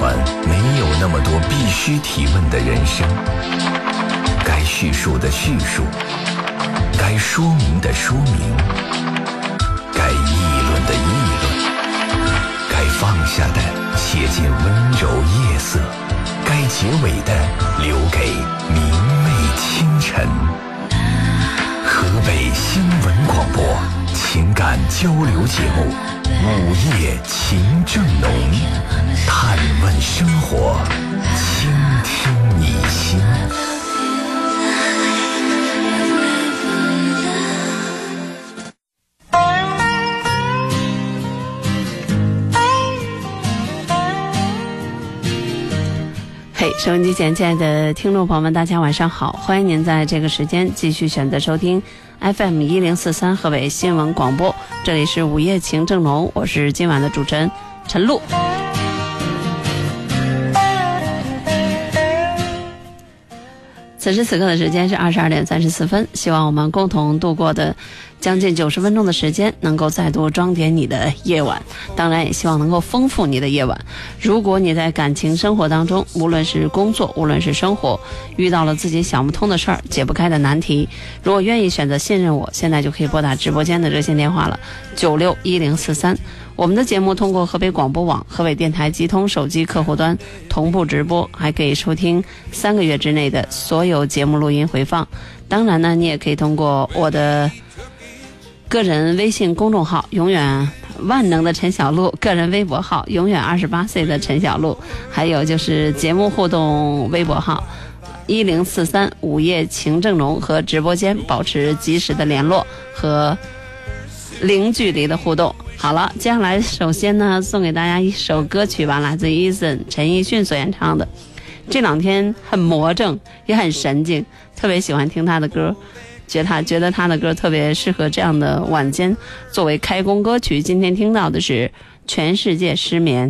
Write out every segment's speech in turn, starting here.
欢没有那么多必须提问的人生，该叙述的叙述，该说明的说明，该议论的议论，该放下的写进温柔夜色，该结尾的留给明媚清晨。河北新闻广播情感交流节目午夜情正浓，探问生活，倾听你心。收音机前亲爱的听众朋友们，大家晚上好，欢迎您在这个时间继续选择收听 FM 1043河北新闻广播，这里是午夜情正浓，我是今晚的主持人陈露。此时此刻的时间是22点34分，希望我们共同度过的将近90分钟的时间能够再度装点你的夜晚，当然也希望能够丰富你的夜晚。如果你在感情生活当中，无论是工作无论是生活，遇到了自己想不通的事儿，解不开的难题，如果愿意选择信任我，现在就可以拨打直播间的热线电话了，961043。我们的节目通过河北广播网、河北电台集通手机客户端同步直播，还可以收听3个月之内的所有节目录音回放。当然呢，你也可以通过我的个人微信公众号永远万能的陈小璐，个人微博号永远28岁的陈小璐，还有就是节目互动微博号1043午夜情正浓，和直播间保持及时的联络和零距离的互动。好了，接下来首先呢，送给大家一首歌曲吧，来自 Eason 陈奕迅所演唱的。这两天很魔怔，也很神经，特别喜欢听他的歌，觉得他的歌特别适合这样的晚间作为开工歌曲。今天听到的是《全世界失眠》。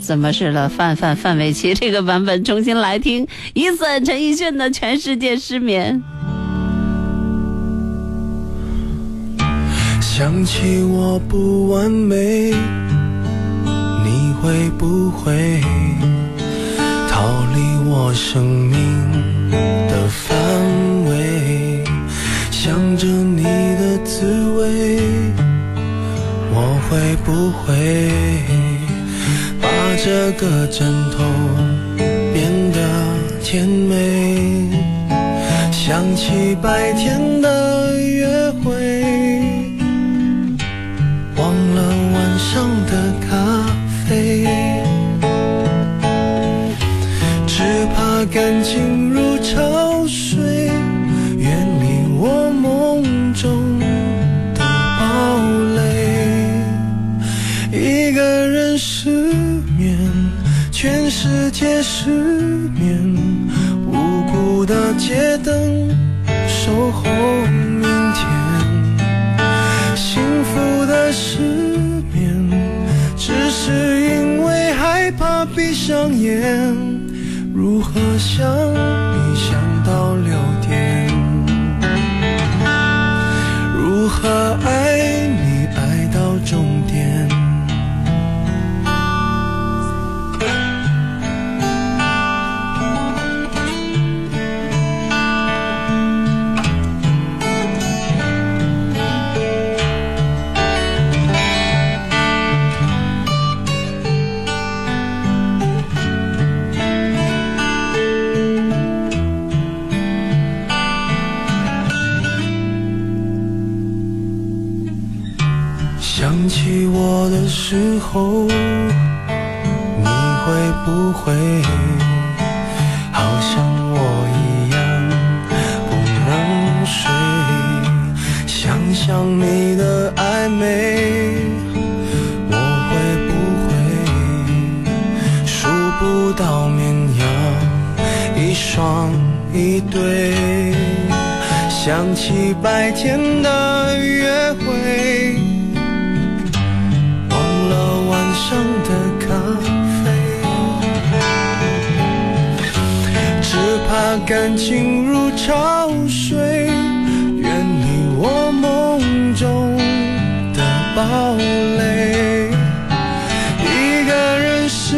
怎么是了？范玮琪这个版本重新来听Eason陈奕迅的《全世界失眠》。想起我不完美，你会不会逃离我生命的范围？想着你的滋味，我会不会把这个枕头变得甜美？想起白天的约会，忘了晚上的咖啡，只怕感情如潮水，远离我梦中的堡垒。一个人是全世界失眠，无辜的街灯守候明天，幸福的失眠，只是因为害怕闭上眼。如何想你想到6点，如何爱你爱到终点。之后你会不会好像我一样不能睡？想想你的暧昧，我会不会一对，想起白天的约会，忘了晚上的咖啡，只怕感情如潮水，愿你我梦中的堡垒。一个人失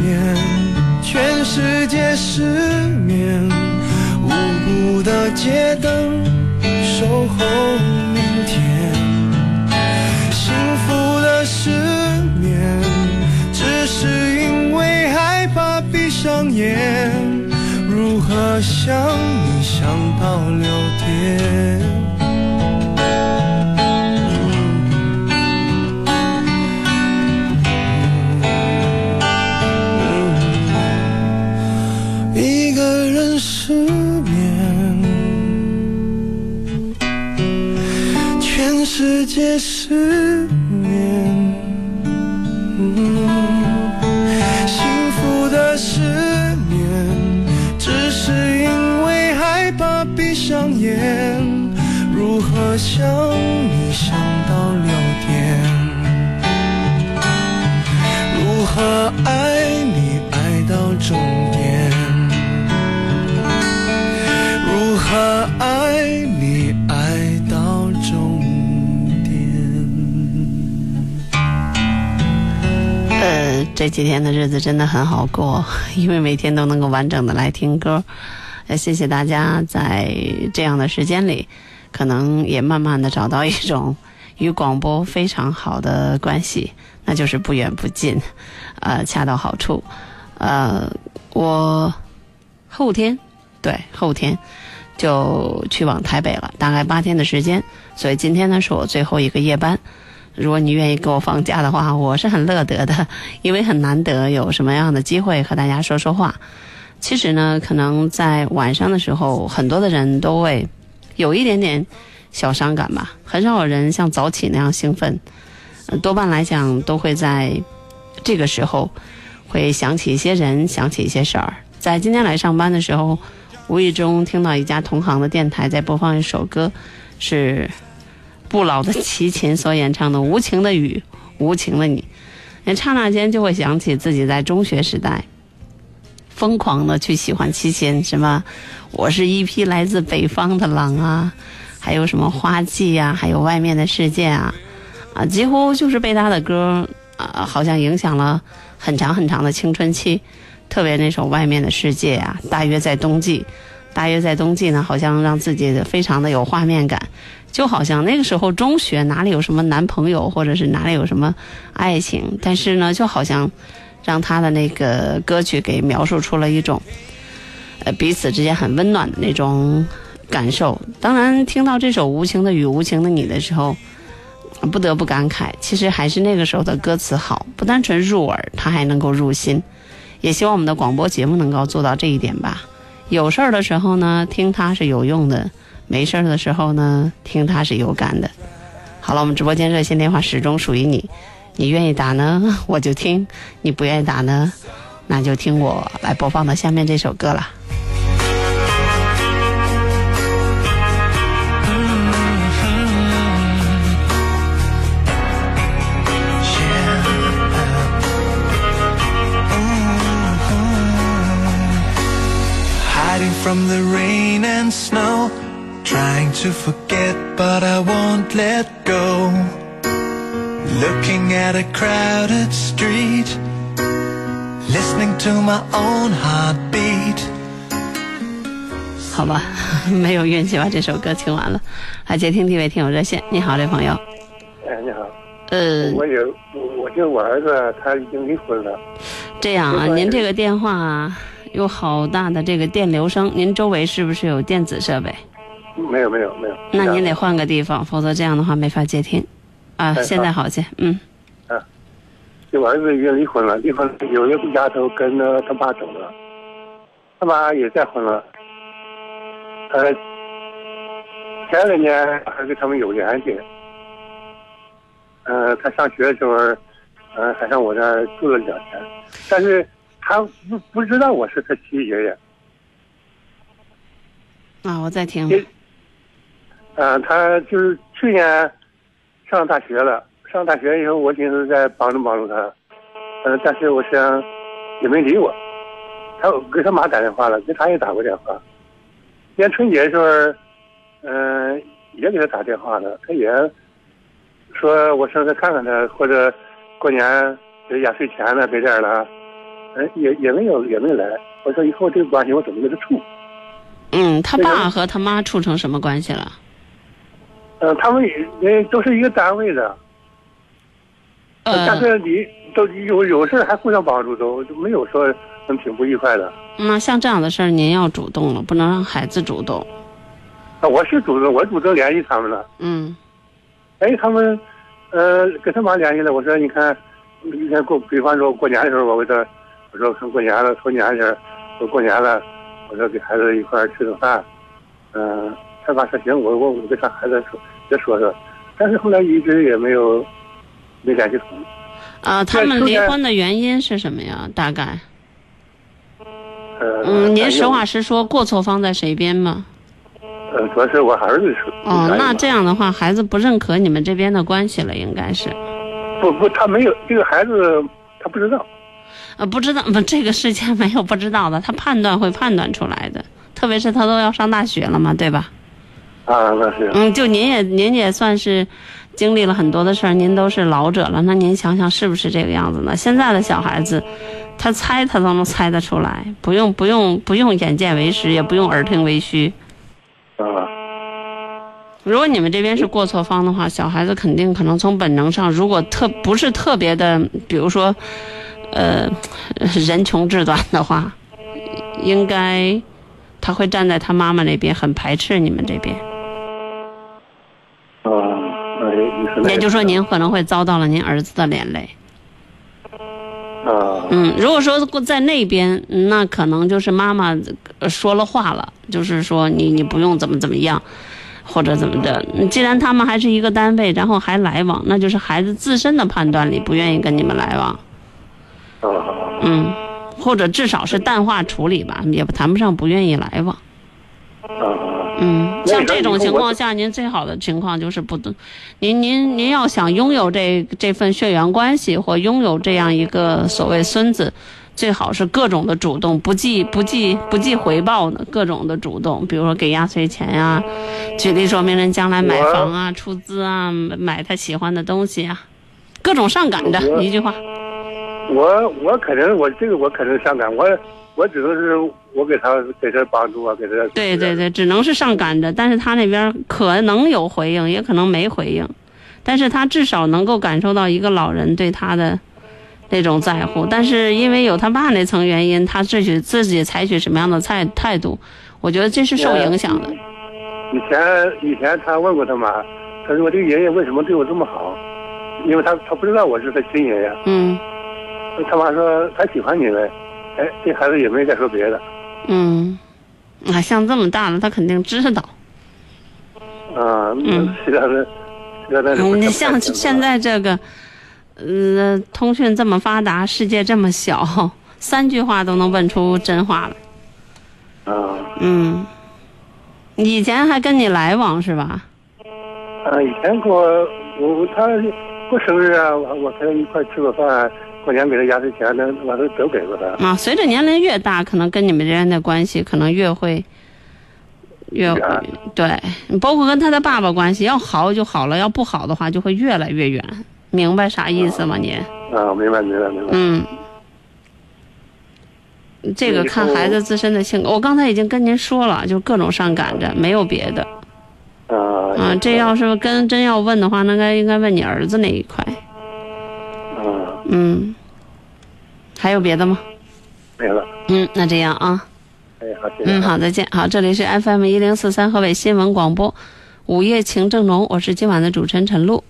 眠，全世界失眠，无辜的街灯守候明天，幸福的失眠，只是因为害怕闭上眼，如何想你想到六点。世界失眠，幸福的失眠，只是因为害怕闭上眼，如何想你想到六点，如何爱你爱到终点，如何爱你爱到终点。这几天的日子真的很好过，因为每天都能够完整的来听歌。谢谢大家在这样的时间里，可能也慢慢的找到一种与广播非常好的关系，那就是不远不近，恰到好处。我后天就去往台北了，大概8天的时间，所以今天呢是我最后一个夜班。如果你愿意给我放假的话，我是很乐得的，因为很难得有什么样的机会和大家说说话。其实呢，可能在晚上的时候，很多的人都会有一点点小伤感吧，很少有人像早起那样兴奋，多半来讲都会在这个时候会想起一些人，想起一些事儿。在今天来上班的时候，无意中听到一家同行的电台在播放一首歌，是不老的齐秦所演唱的《无情的雨，无情的你》，刹那间就会想起自己在中学时代疯狂的去喜欢齐秦，什么我是一匹来自北方的狼啊，还有什么花季啊，还有外面的世界啊，几乎就是被他的歌好像影响了很长很长的青春期。特别那首《外面的世界》啊，大约在冬季呢，好像让自己非常的有画面感，就好像那个时候中学哪里有什么男朋友，或者是哪里有什么爱情，但是呢，就好像让他的那个歌曲给描述出了一种彼此之间很温暖的那种感受。当然听到这首《无情的雨，无情的你》的时候，不得不感慨，其实还是那个时候的歌词好，不单纯入耳，它还能够入心。也希望我们的广播节目能够做到这一点吧。有事儿的时候呢，听它是有用的，没事儿的时候呢，听它是有感的。好了，我们直播间热线电话始终属于你，你愿意打呢我就听，你不愿意打呢，那就听我来播放的下面这首歌了。From the rain and snow, trying to forget but I won't let go. Looking at a crowded street, listening to my own heartbeat. 好吧，没有运气把这首歌听完了。来接听地位听友热线，你好，这朋友。哎，你好。我就我儿子他已经离婚了。这样啊，您这个电话啊。有好大的这个电流声，您周围是不是有电子设备？没有。那您得换个地方，否则这样的话没法接听。啊，现在好些，嗯。啊，我儿子已经离婚了，有一个丫头跟着他爸走了，他爸也再婚了。前两年还跟他们有联系。他上学的时候，还上我这儿住了2天，但是。他不知道我是他七爷爷，啊，我在听。他就是去年上大学了，上大学以后我寻思再帮助帮助他，但是我实际上也没理我。他给他妈打电话了，给他也打过电话。年春节的时候，也给他打电话了，他也说我上次看看他，或者过年压岁钱了给这儿了，也没有来。我说以后这个关系我怎么跟他处？他爸和他妈处成什么关系了？他们也都是一个单位的，但是你都有事还互相帮助，都没有说挺不愉快的。那像这样的事儿，您要主动了，不能让孩子主动。我主动联系他们了。他们跟他妈联系了，我说你看，比方说过年的时候，我说看过年了，头年去，我过年了。我说给孩子一块吃顿饭，他爸说行，我跟他孩子说，但是后来一直也没联系成。他们离婚的原因是什么呀？大概？您实话实说，过错方在谁边吗？主要是我儿子说。那这样的话，孩子不认可你们这边的关系了，应该是。不，他没有，这个孩子他不知道。不知道，这个世界没有不知道的，他会判断出来的。特别是他都要上大学了嘛，对吧？啊，那是。就您也算是经历了很多的事儿，您都是老者了，那您想想是不是这个样子呢？现在的小孩子，他都能猜得出来，不用眼见为实，也不用耳听为虚。如果你们这边是过错方的话，小孩子肯定可能从本能上，如果不是特别的，比如说。人穷志短的话，应该他会站在他妈妈那边，很排斥你们这边。也就是说，您可能会遭到了您儿子的连累。如果说在那边，那可能就是妈妈说了话了，就是说你不用怎么样，或者怎么的。既然他们还是一个单位，然后还来往，那就是孩子自身的判断里不愿意跟你们来往。或者至少是淡化处理吧，也谈不上不愿意来往。像这种情况下，您最好的情况就是不，您要想拥有这份血缘关系，或拥有这样一个所谓孙子，最好是各种的主动，不计回报的各种的主动，比如说给压岁钱啊，举例说明人将来买房啊、出资啊、买他喜欢的东西啊，各种上赶着，一句话。我可能上赶，我只能是我给他帮助啊，给他对，只能是上赶着，但是他那边可能有回应，也可能没回应，但是他至少能够感受到一个老人对他的那种在乎，但是因为有他爸那层原因，他自己采取什么样的态度，我觉得这是受影响的。以前他问过他妈，他说我这个爷爷为什么对我这么好？因为他不知道我是他亲爷爷。他妈说他喜欢你呗，这孩子也没再说别的。像这么大了，他肯定知道。你像现在这个，通讯这么发达，世界这么小，三句话都能问出真话了。以前还跟你来往是吧？以前他过生日啊，我陪他一块吃过饭。过年给他压岁钱，那我都给过他。随着年龄越大，可能跟你们之间的关系可能越会对，包括跟他的爸爸关系，要好就好了，要不好的话就会越来越远。明白啥意思吗？您？明白。这个看孩子自身的性格，我刚才已经跟您说了，就各种上赶着，没有别的。这要是真要问的话，那应该问你儿子那一块。还有别的吗？没了。那这样啊。好，谢谢。好，再见。好，这里是 FM 1043河北新闻广播，午夜情正浓，我是今晚的主持人陈露。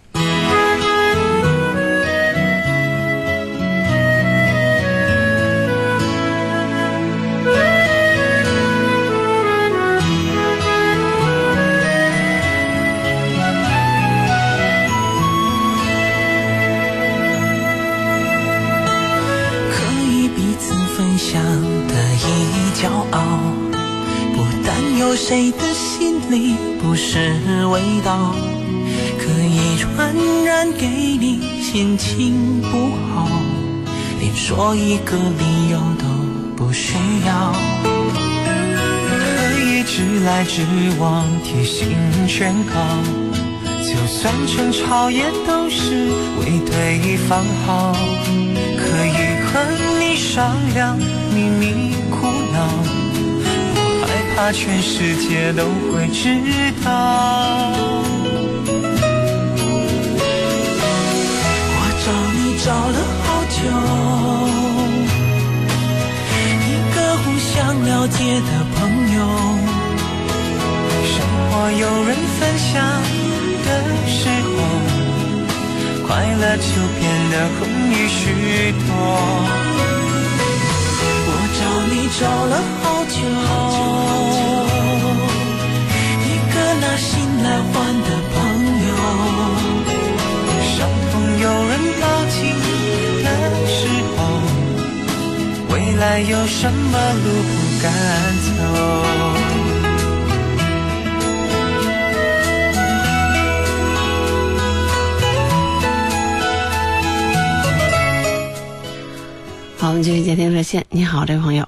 骄傲，不但。有谁的心里不是味道，可以传染给你心情不好，连说一个理由都不需要，可以直来直往贴心劝告，就算争吵也都是为对方好，可以和你商量秘密苦恼，不害怕全世界都会知道。我找你找了好久，一个互相了解的朋友，生活有人分享的时候，快乐就变得容易许多。我找你找了好久，一个拿心来换的朋友，伤痛有人抱紧的时候，未来有什么路不敢走。好，我们继续接听热线。你好，这位朋友。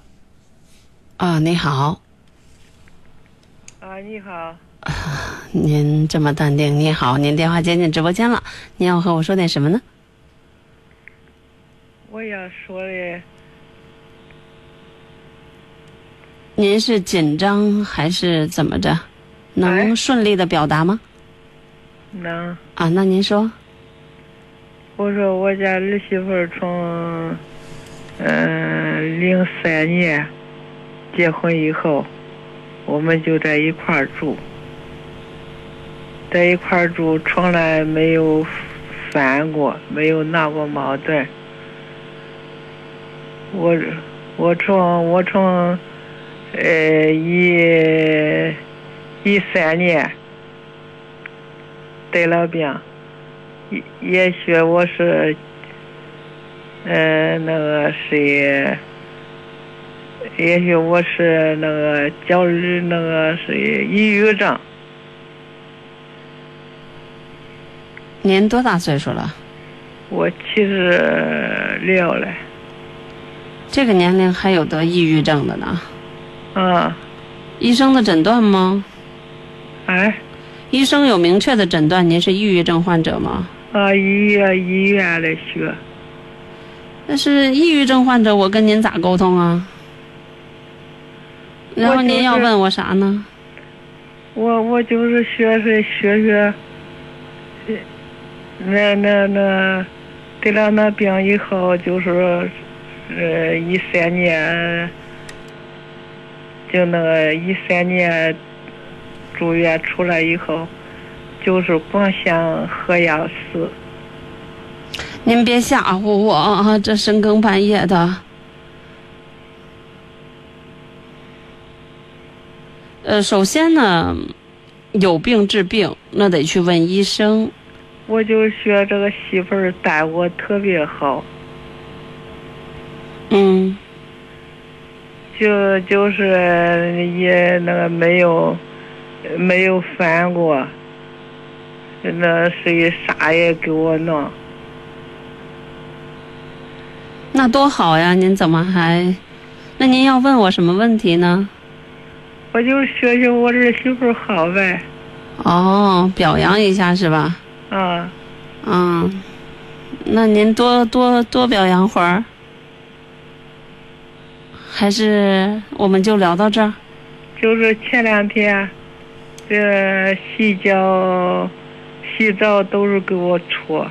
啊，你好。啊，你好。您这么淡定，你好，您电话接进直播间了，您要和我说点什么呢？我要说的。您是紧张还是怎么着？能顺利的表达吗？能。啊，那您说。我说我家儿媳妇从。03年结婚以后，我们就在一块儿住，在一块儿住，从来没有翻过，没有闹过矛盾。我从13年得了病，也许我是。也许我是抑郁症。您多大岁数了？我76了。这个年龄还有得抑郁症的呢？啊。医生的诊断吗？哎。医生有明确的诊断，您是抑郁症患者吗？啊，医院来学。但是抑郁症患者，我跟您咋沟通啊？然后您要问我啥呢？我就是学，那得了那病以后，就是13年，就那个13年住院出来以后，就是光想喝药死。您别吓唬我啊！这深更半夜的，首先呢，有病治病，那得去问医生。我就学这个媳妇儿待我特别好，嗯，就是也那个没有烦过，那谁啥也给我弄。那多好呀！您怎么还？那您要问我什么问题呢？我就是学学我这媳妇好呗。哦，表扬一下是吧？啊。嗯，那您多表扬会儿。还是我们就聊到这儿。就是前2天，这洗澡都是给我搓。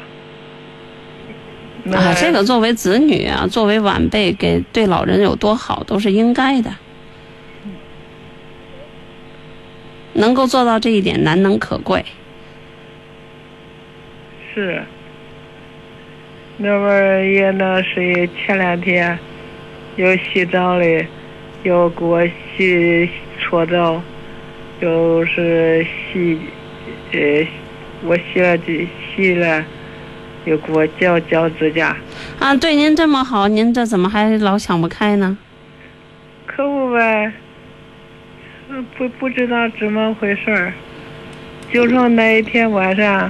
啊，这个作为子女啊，作为晚辈，给对老人有多好都是应该的。能够做到这一点，难能可贵。是。那边也那谁前2天有洗澡嘞，有给我洗搓澡，就是我洗了。又给我教指甲啊！对您这么好，您这怎么还老想不开呢？可不呗，不知道怎么回事，就说那一天晚上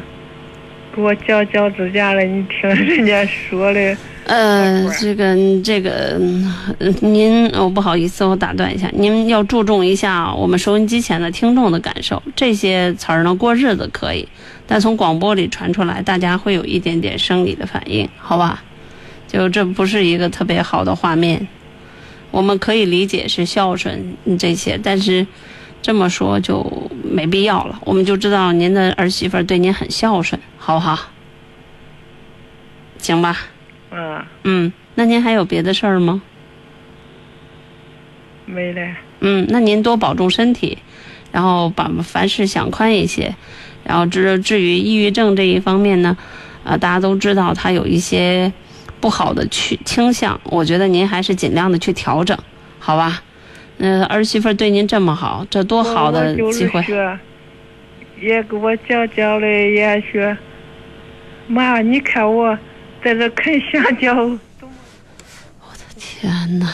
给我教教指甲了，你听人家说了。这个，您，我不好意思，我打断一下，您要注重一下我们收音机前的听众的感受。这些词儿呢，过日子可以，但从广播里传出来，大家会有一点点生理的反应，好吧？就这不是一个特别好的画面。我们可以理解是孝顺这些，但是这么说就没必要了。我们就知道您的儿媳妇对您很孝顺，好不好？行吧。嗯，那您还有别的事儿吗？没了。那您多保重身体，然后把凡事想宽一些。然后至于抑郁症这一方面呢，大家都知道它有一些不好的倾向，我觉得您还是尽量的去调整，好吧？儿媳妇对您这么好，这多好的机会。也给我教了也学。妈，你看我在这啃香蕉，我的天哪！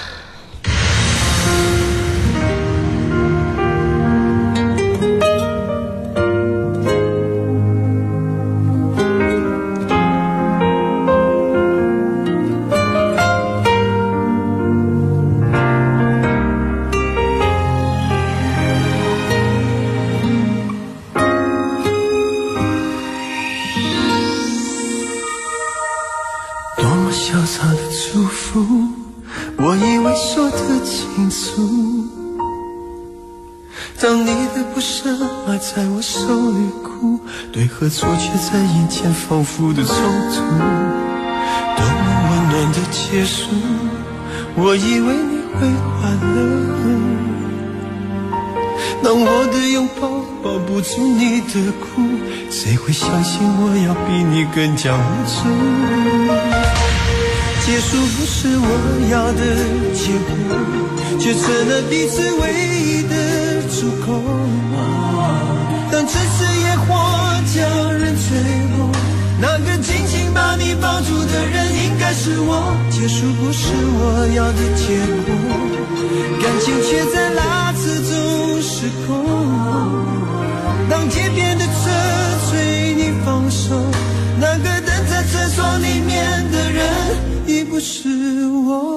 我以为说得清楚，当你的不舍埋在我手里哭，对和错却在眼前反复的冲突，多么温暖的结束，我以为你会快乐，当我的拥抱抱不住你的哭，谁会相信我要比你更加无助，结束不是我要的结果，却成了彼此唯一的出口。当城市野火将人吹落，那个紧紧把你抱住的人应该是我。结束不是我要的结果，感情却在拉扯中失控。当街边的车催你放手，那个等在车窗里面的人已不是我。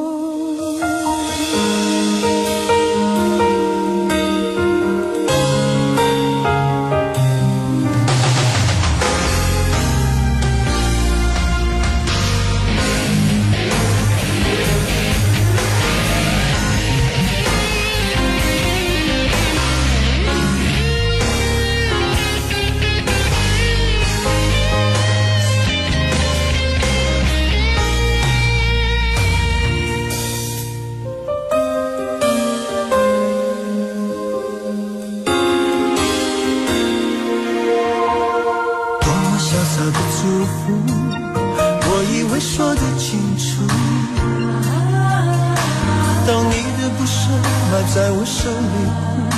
在我手里哭，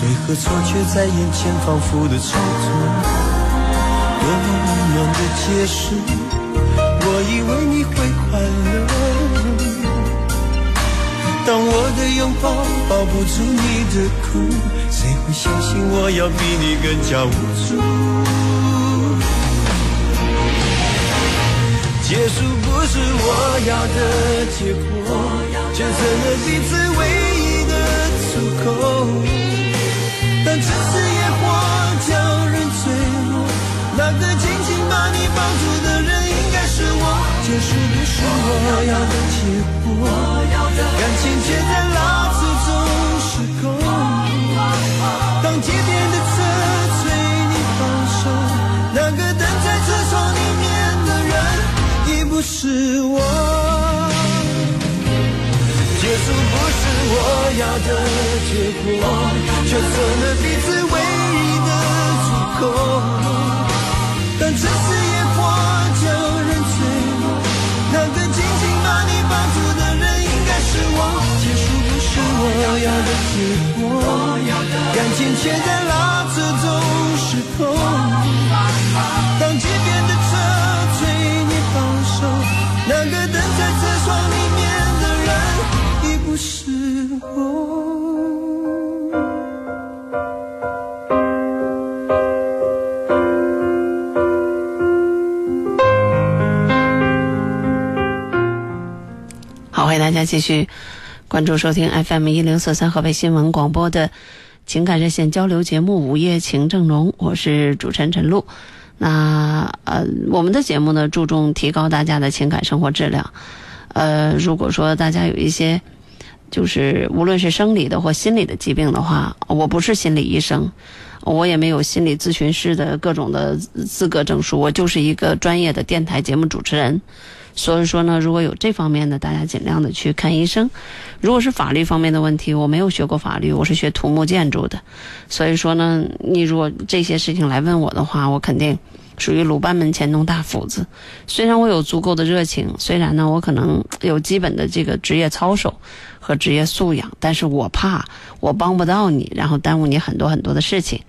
对和错却在眼前反复的冲突，多么温暖的结束，我以为你会快乐，当我的拥抱抱不住你的哭，谁会相信我要比你更加无助，结束不是我要的结果，却成了彼此唯一口，当城市野火将人坠落，那个紧紧把你抱住的人应该是我。结束不是我要的结果，感情却在拉扯中失控。当街边的车催你放手，那个等在车窗里面的人已不是我。结束不是我要的结果，却成了彼此唯一的出口。当城市野火将人坠落，那个紧紧把你抱住的人应该是我。结束不是我要的结果，感情却在拉扯中失控。当街边的车催你放手，那个等在车窗里面不是我。欢迎大家继续关注收听 FM 1043河北新闻广播的情感热线交流节目《午夜情正浓》，我是主持人陈露。那我们的节目呢，注重提高大家的情感生活质量。如果说大家有一些就是无论是生理的或心理的疾病的话，我不是心理医生，我也没有心理咨询师的各种的资格证书，我就是一个专业的电台节目主持人。所以说呢，如果有这方面的，大家尽量的去看医生。如果是法律方面的问题，我没有学过法律，我是学土木建筑的。所以说呢，你如果这些事情来问我的话，我肯定属于鲁班门前弄大斧子。虽然我有足够的热情，虽然呢我可能有基本的这个职业操守和职业素养，但是我怕我帮不到你，然后耽误你很多很多的事情。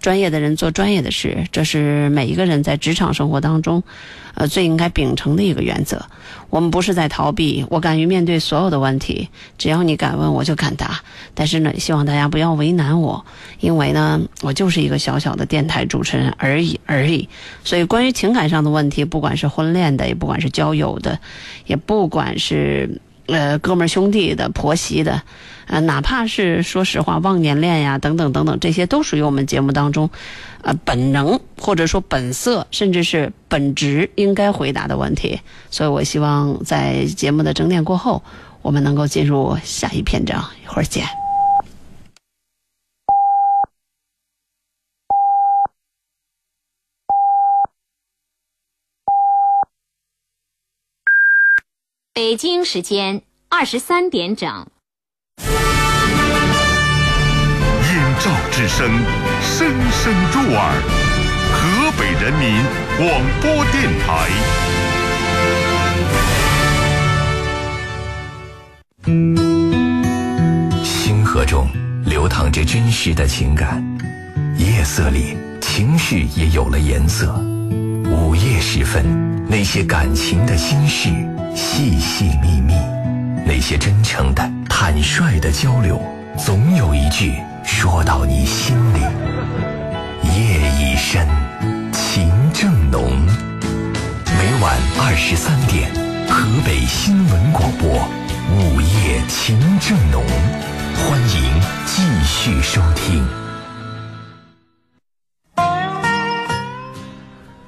专业的人做专业的事，这是每一个人在职场生活当中最应该秉承的一个原则。我们不是在逃避，我敢于面对所有的问题，只要你敢问我就敢答。但是呢，希望大家不要为难我，因为呢我就是一个小小的电台主持人而已。所以关于情感上的问题，不管是婚恋的，也不管是交友的，也不管是哥们兄弟的、婆媳的，哪怕是说实话忘年恋呀等等等等，这些都属于我们节目当中本能或者说本色甚至是本职应该回答的问题。所以我希望在节目的整点过后，我们能够进入下一篇章，一会儿见。北京时间23点整，音照之声，深深入耳。河北人民广播电台。星河中流淌着真实的情感，夜色里情绪也有了颜色。午夜时分，那些感情的心事细细密密，那些真诚的坦率的交流，总有一句说到你心里。夜已深，情正浓。每晚23点，河北新闻广播午夜情正浓，欢迎继续收听。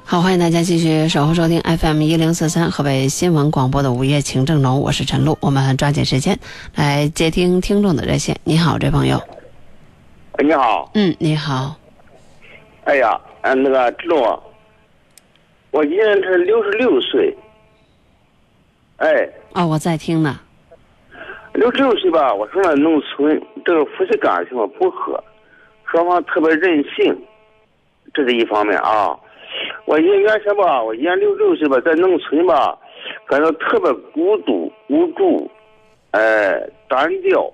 好，欢迎大家继续守候收听 FM 1043 河北新闻广播的午夜情正浓，我是陈露。我们抓紧时间来接听听众的热线。你好，这朋友。你好。你好。哎呀，那个陈露，我今年是66岁。哎。哦，我在听呢。66岁吧，我生在农村，这个夫妻感情不和，双方特别任性，这是一方面啊。我原先吧，我原66岁吧，在农村吧，感到特别孤独、无助，单调、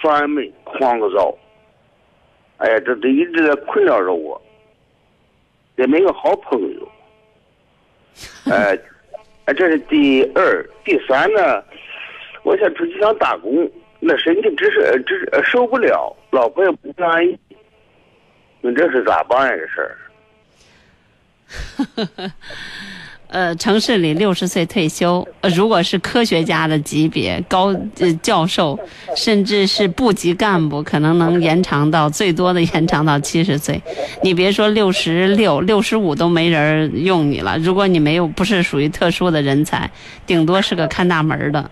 烦闷、狂躁。哎呀，这一直在困扰着我，也没有好朋友。这是第二。第三呢，我想出去想打工，那身体只是受不了，老婆也不愿意，你这是咋办呀？这事儿。城市里60岁退休，如果是科学家的级别高教授，甚至是部级干部，可能能延长到最多的延长到70岁。你别说66、65都没人用你了。如果你不是属于特殊的人才，顶多是个看大门的。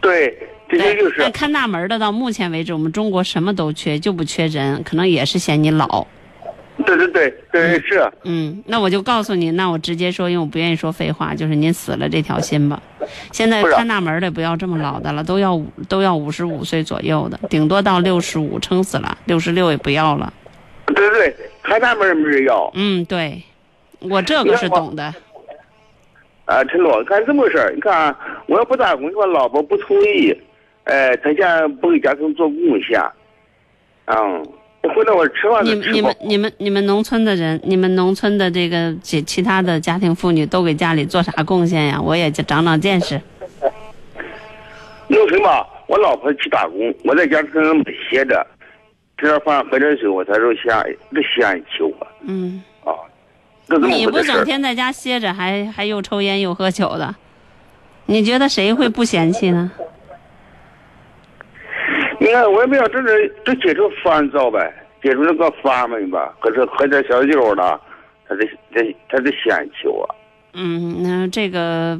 对，这些就是。但看大门的，到目前为止，我们中国什么都缺，就不缺人，可能也是嫌你老。对，是。那我就告诉你，那我直接说，因为我不愿意说废话，就是您死了这条心吧。现在看大门的不要这么老的了，都要55岁左右的，顶多到65，撑死了66也不要了。对，看大门没人要。对，我这个是懂的。陈总，看这么个事儿，你看我要不打工，我老婆不同意，她家不给家庭做贡献，回来我吃饭。你们农村的人，你们农村的这个其他的家庭妇女都给家里做啥贡献呀？我也长见识。农村吧，我老婆去打工，我在家跟歇着，吃点饭喝点水，我才说这下一起我。你不整天在家歇着，还又抽烟又喝酒的，你觉得谁会不嫌弃呢？你看我也没有这接触烦躁呗，接触那个烦闷吧，可是喝点小酒呢，他得嫌弃我。嗯，那这个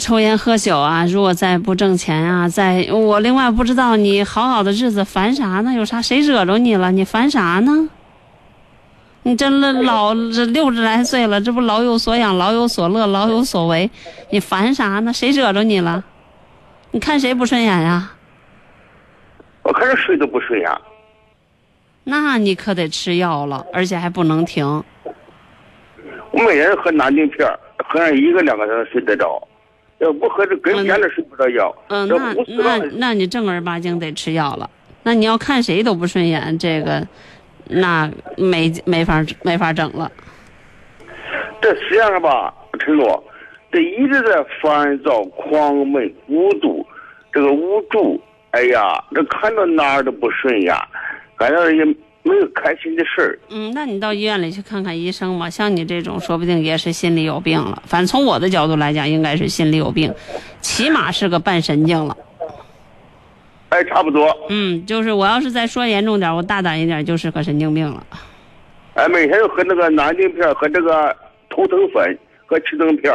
抽烟喝酒啊，如果再不挣钱啊，我另外不知道你好的日子烦啥呢？有啥谁惹着你了？你烦啥呢？你真老这60来岁了，这不老有所养、老有所乐、老有所为，你烦啥呢？谁惹着你了？你看谁不顺眼呀？我看着谁都不顺眼。那你可得吃药了，而且还不能停。我每天喝南丁片，喝上1个2个才能睡得着。要不喝这跟前的睡不着觉。嗯，那你正儿八经得吃药了。那你要看谁都不顺眼，这个那没法整了。这实际上吧，陈总，这一直在烦躁、狂闷、孤独，这个无助。哎呀，这看到哪儿都不顺眼，感觉也没有开心的事儿。嗯，那你到医院里去看看医生嘛。像你这种，说不定也是心里有病了。反正从我的角度来讲，应该是心里有病，起码是个半神经了。哎，差不多。嗯，就是我要是再说严重点，我大胆一点，就是个神经病了。哎，每天就喝那个南丁片，和这个头疼粉，和去疼片，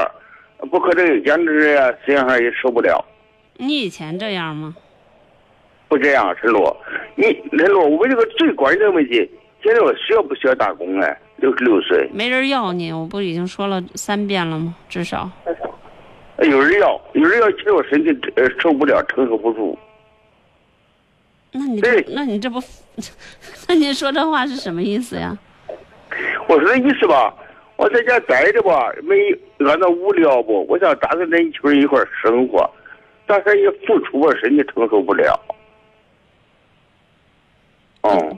不喝这个简直身上也受不了。你以前这样吗？不这样，陈罗，我问这个最关键的问题，现在我需要不需要打工呢？66岁，没人要你，我不已经说了3遍了吗？至少，有人要，其实我身体受不了，承受不住。那你这不，那你说这话是什么意思呀？我说的意思吧，我在家待着吧，感到无聊不？我想打算跟一群人一块生活，但是也付出我身体承受不了。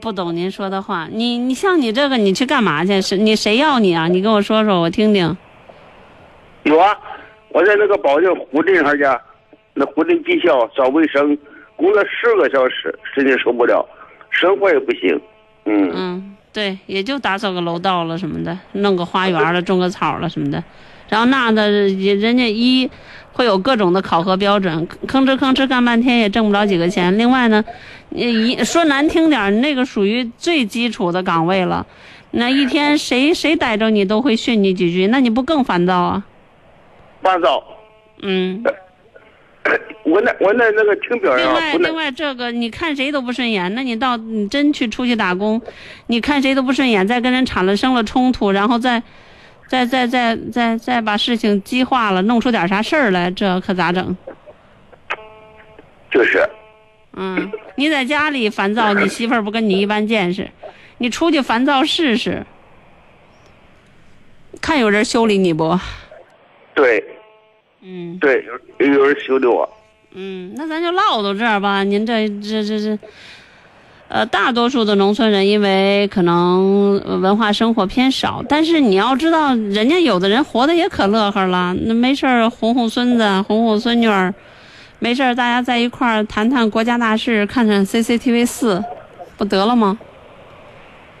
不懂您说的话，你像你这个，你去干嘛去？你谁要你啊？你跟我说说，我听听。有啊，我在那个保定胡镇上家，那胡镇技校找卫生，工作10个小时，身体受不了，生活也不行。嗯，对，也就打扫个楼道了什么的，弄个花园了，种个草了什么的。然后那的人家会有各种的考核标准，吭哧干半天也挣不着几个钱。另外呢，说难听点，那个属于最基础的岗位了，那一天谁逮着你都会训你几句，那你不更烦躁啊？烦躁。嗯。我那个听表扬。另外这个你看谁都不顺眼，那你真去出去打工，你看谁都不顺眼，再跟人生了冲突，然后再把事情激化了，弄出点啥事儿来，这可咋整？就是。嗯，你在家里烦躁，你媳妇儿不跟你一般见识，你出去烦躁试试，看有人修理你不？对。嗯。对，有人修理我。嗯，那咱就唠到这儿吧。您这。大多数的农村人因为可能文化生活偏少，但是你要知道，人家有的人活得也可乐呵了，那没事儿哄哄孙子，哄哄孙女儿，没事儿大家在一块儿谈谈国家大事，看看 CCTV 4，不得了吗？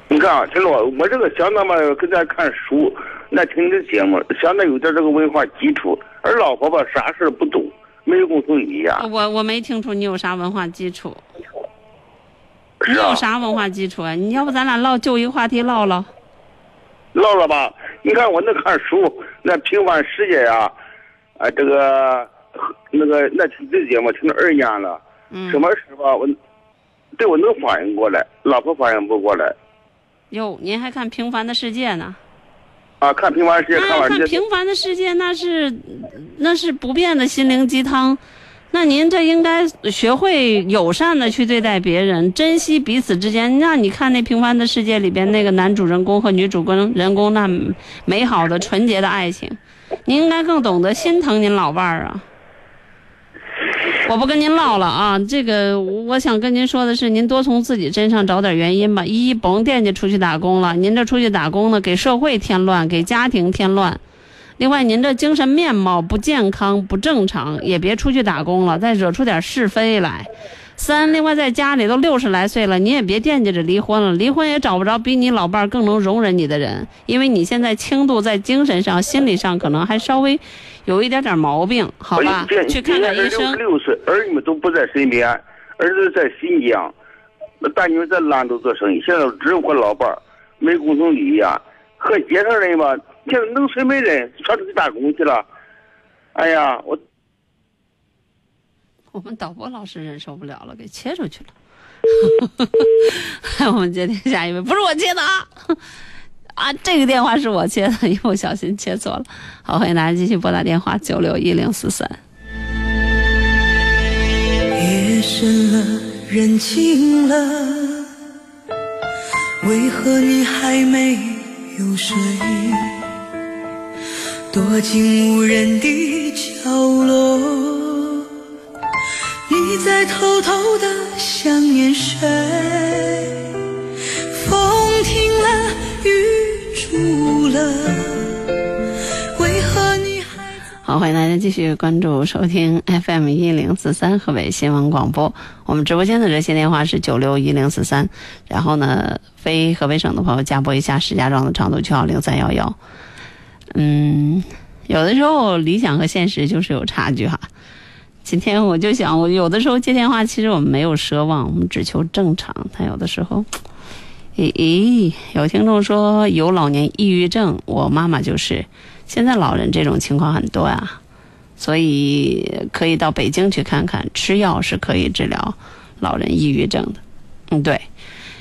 你看啊，陈总，我这个相当嘛，跟咱看书，那听这节目，相当有点这个文化基础，而老婆吧，啥事不懂，没有共同语言。我没听出你有啥文化基础。你有啥文化基础啊？你要不咱俩唠就一个话题唠了吧？你看我那看书，那平凡世界呀，啊，这个那个那听这节目听了2年了，什么事吧？我能反应过来，老婆反应不过来。哟，您还看《平凡的世界》呢？啊，看《平凡世界》看完。看《平凡的世界》，那是不变的心灵鸡汤。那您这应该学会友善的去对待别人，珍惜彼此之间。那你看那《平凡的世界》里边那个男主人公和女主人公那美好的纯洁的爱情，您应该更懂得心疼您老伴儿啊。我不跟您唠了啊，这个我想跟您说的是，您多从自己身上找点原因吧。甭惦记出去打工了，您这出去打工呢，给社会添乱，给家庭添乱。另外，您这精神面貌不健康、不正常，也别出去打工了，再惹出点是非来。三，另外在家里都60来岁了，你也别惦记着离婚了，离婚也找不着比你老伴更能容忍你的人，因为你现在轻度在精神上、心理上可能还稍微有一点点毛病，好吧？去看看医生。66岁，儿女们都不在身边，儿子在新疆，大女儿在兰州做生意，现在只有我老伴没共同语言，和街上人吧，现在农村没人，全都去打工去了。哎呀，我们导播老师忍受不了了，给切出去了。我们接听下一位，不是我切的啊！啊，这个电话是我切的，因为我小心切错了。好，欢迎大家继续拨打电话961043。夜深了，人静了，为何你还没有睡？躲进无人的角落。你在偷偷地想念谁？风停了，雨住了，为何你还……好，欢迎大家继续关注收听 FM 1043河北新闻广播。我们直播间的热线电话是961043，然后呢，非河北省的朋友加拨一下石家庄的长途区号0311。有的时候理想和现实就是有差距哈。今天我就想，我有的时候接电话，其实我们没有奢望，我们只求正常。但有的时候，有听众说有老年抑郁症，我妈妈就是。现在老人这种情况很多啊，所以可以到北京去看看，吃药是可以治疗老人抑郁症的。对，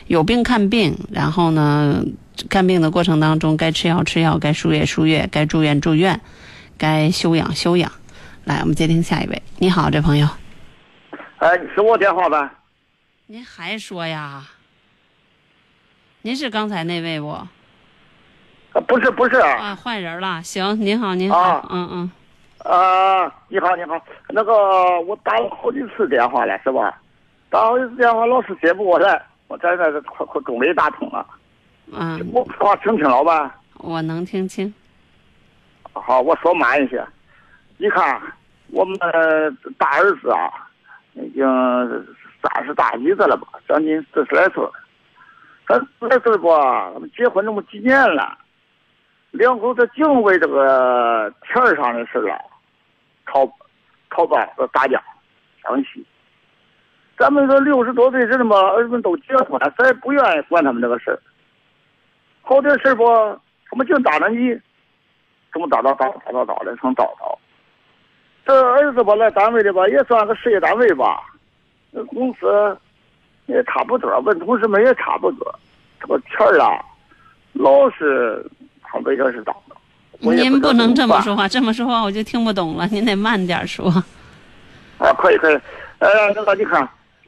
有病看病，然后呢，看病的过程当中，该吃药吃药，该输液输液，该住院住院，该休养休养。来，我们接听下一位。你好，这朋友。是我电话吧？您还说呀？您是刚才那位不？不是。啊，换人了。行，您好，您好。啊、嗯。啊，你好，你好。那个，我打了好几次电话了，是吧？打好几次电话，老是接不过来。我在那快终于打通了。嗯。我话听清了吧？我能听清。好，我说慢一些。你看，我们大儿子啊，已经30大几的了吧，将近40来岁。30来岁吧，结婚这么几年了，两口子净为这个钱上的事了吵架打架相气。咱们这60多岁人嘛，儿子们都结婚了，咱也不愿意管他们这个事儿。好点事儿不，他们净打着你，怎么打的成叨。这儿子吧，来单位的吧，也算个事业单位吧，那公司也差不多，问同事们也差不多。这个钱儿啊，老是他们这是打的。您不能这么说话，这么说话我就听不懂了。您得慢点说。啊，可以。那个你看，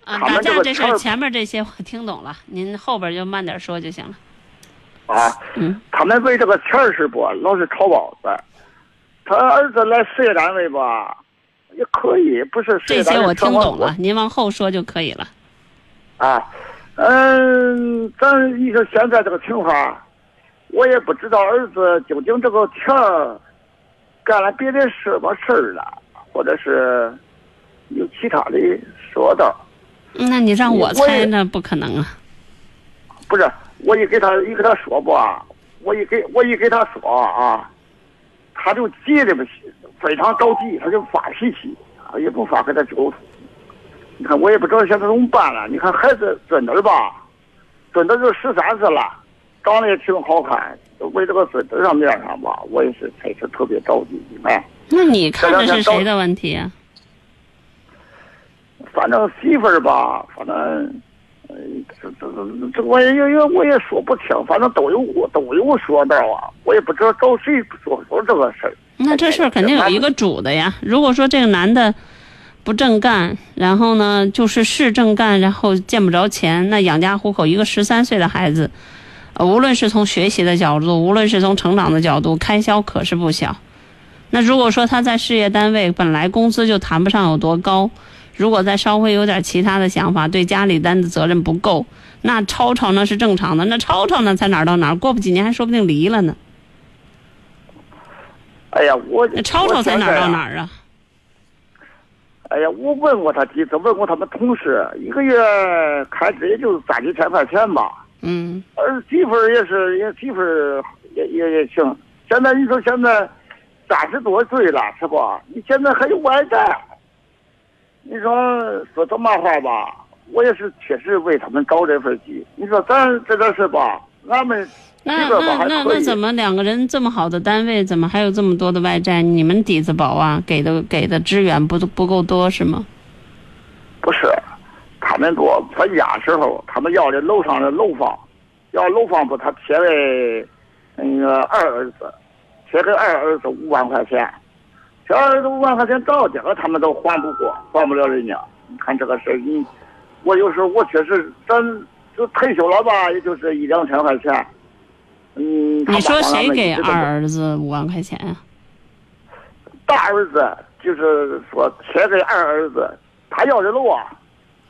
啊，打架这事前面这些我听懂了，您后边就慢点说就行了。啊，他们为这个钱儿是不，老是吵包子。他儿子来事业单位吧，也可以，不是事业单位。这些我听懂了，您往后说就可以了。啊，咱一说现在这个情况，我也不知道儿子究竟这个钱儿干了别的什么事儿了，或者是有其他的说道。那你让我猜，那不可能啊。不是，我一给他说吧，我一给他说啊。他就急的非常着急，他就发脾气，也不发给他沟通。你看我也不知道现在怎么办了。你看孩子孙子吧，孙子就13岁了，长得也挺好看，为这个孙子上面上吧，我也是才是特别着急。哎，那你看这是谁的问题啊？反正媳妇儿吧，反正这我也因为说不清，反正都有说道啊，我也不知道找谁说这个事儿。那这事儿肯定有一个主的呀。如果说这个男的不正干，然后呢就是正干，然后见不着钱，那养家糊口一个13岁的孩子，无论是从学习的角度，无论是从成长的角度，开销可是不小。那如果说他在事业单位本来工资就谈不上有多高，如果再稍微有点其他的想法，对家里担的责任不够，那吵那是正常的，那吵那才哪儿到哪儿，过不几年还说不定离了呢。哎呀，我吵才哪儿到哪儿啊？哎呀，我问过他几次，问过他们同事，一个月开支也就攒1000块钱吧。嗯，儿媳妇也是，也行。现在你说现在30多岁了是吧？你现在还有外债，你说说这么话吧，我也是确实为他们着这份急。你说咱这个事吧，俺们那怎么两个人这么好的单位，怎么还有这么多的外债？你们底子薄啊，给的支援不够多是吗？不是，他们多分家时候，他们要的楼上的楼房，要楼房不他贴给那个2儿子，贴给2儿子5万块钱，这2儿子5万块钱到点了他们都还不过，还不了人家。你看这个事，我有时候我确实真就退休了吧，也就是1、2千块钱。嗯，你说谁给2儿子5万块钱啊？大儿子就是说谁给2儿子，他要的路啊。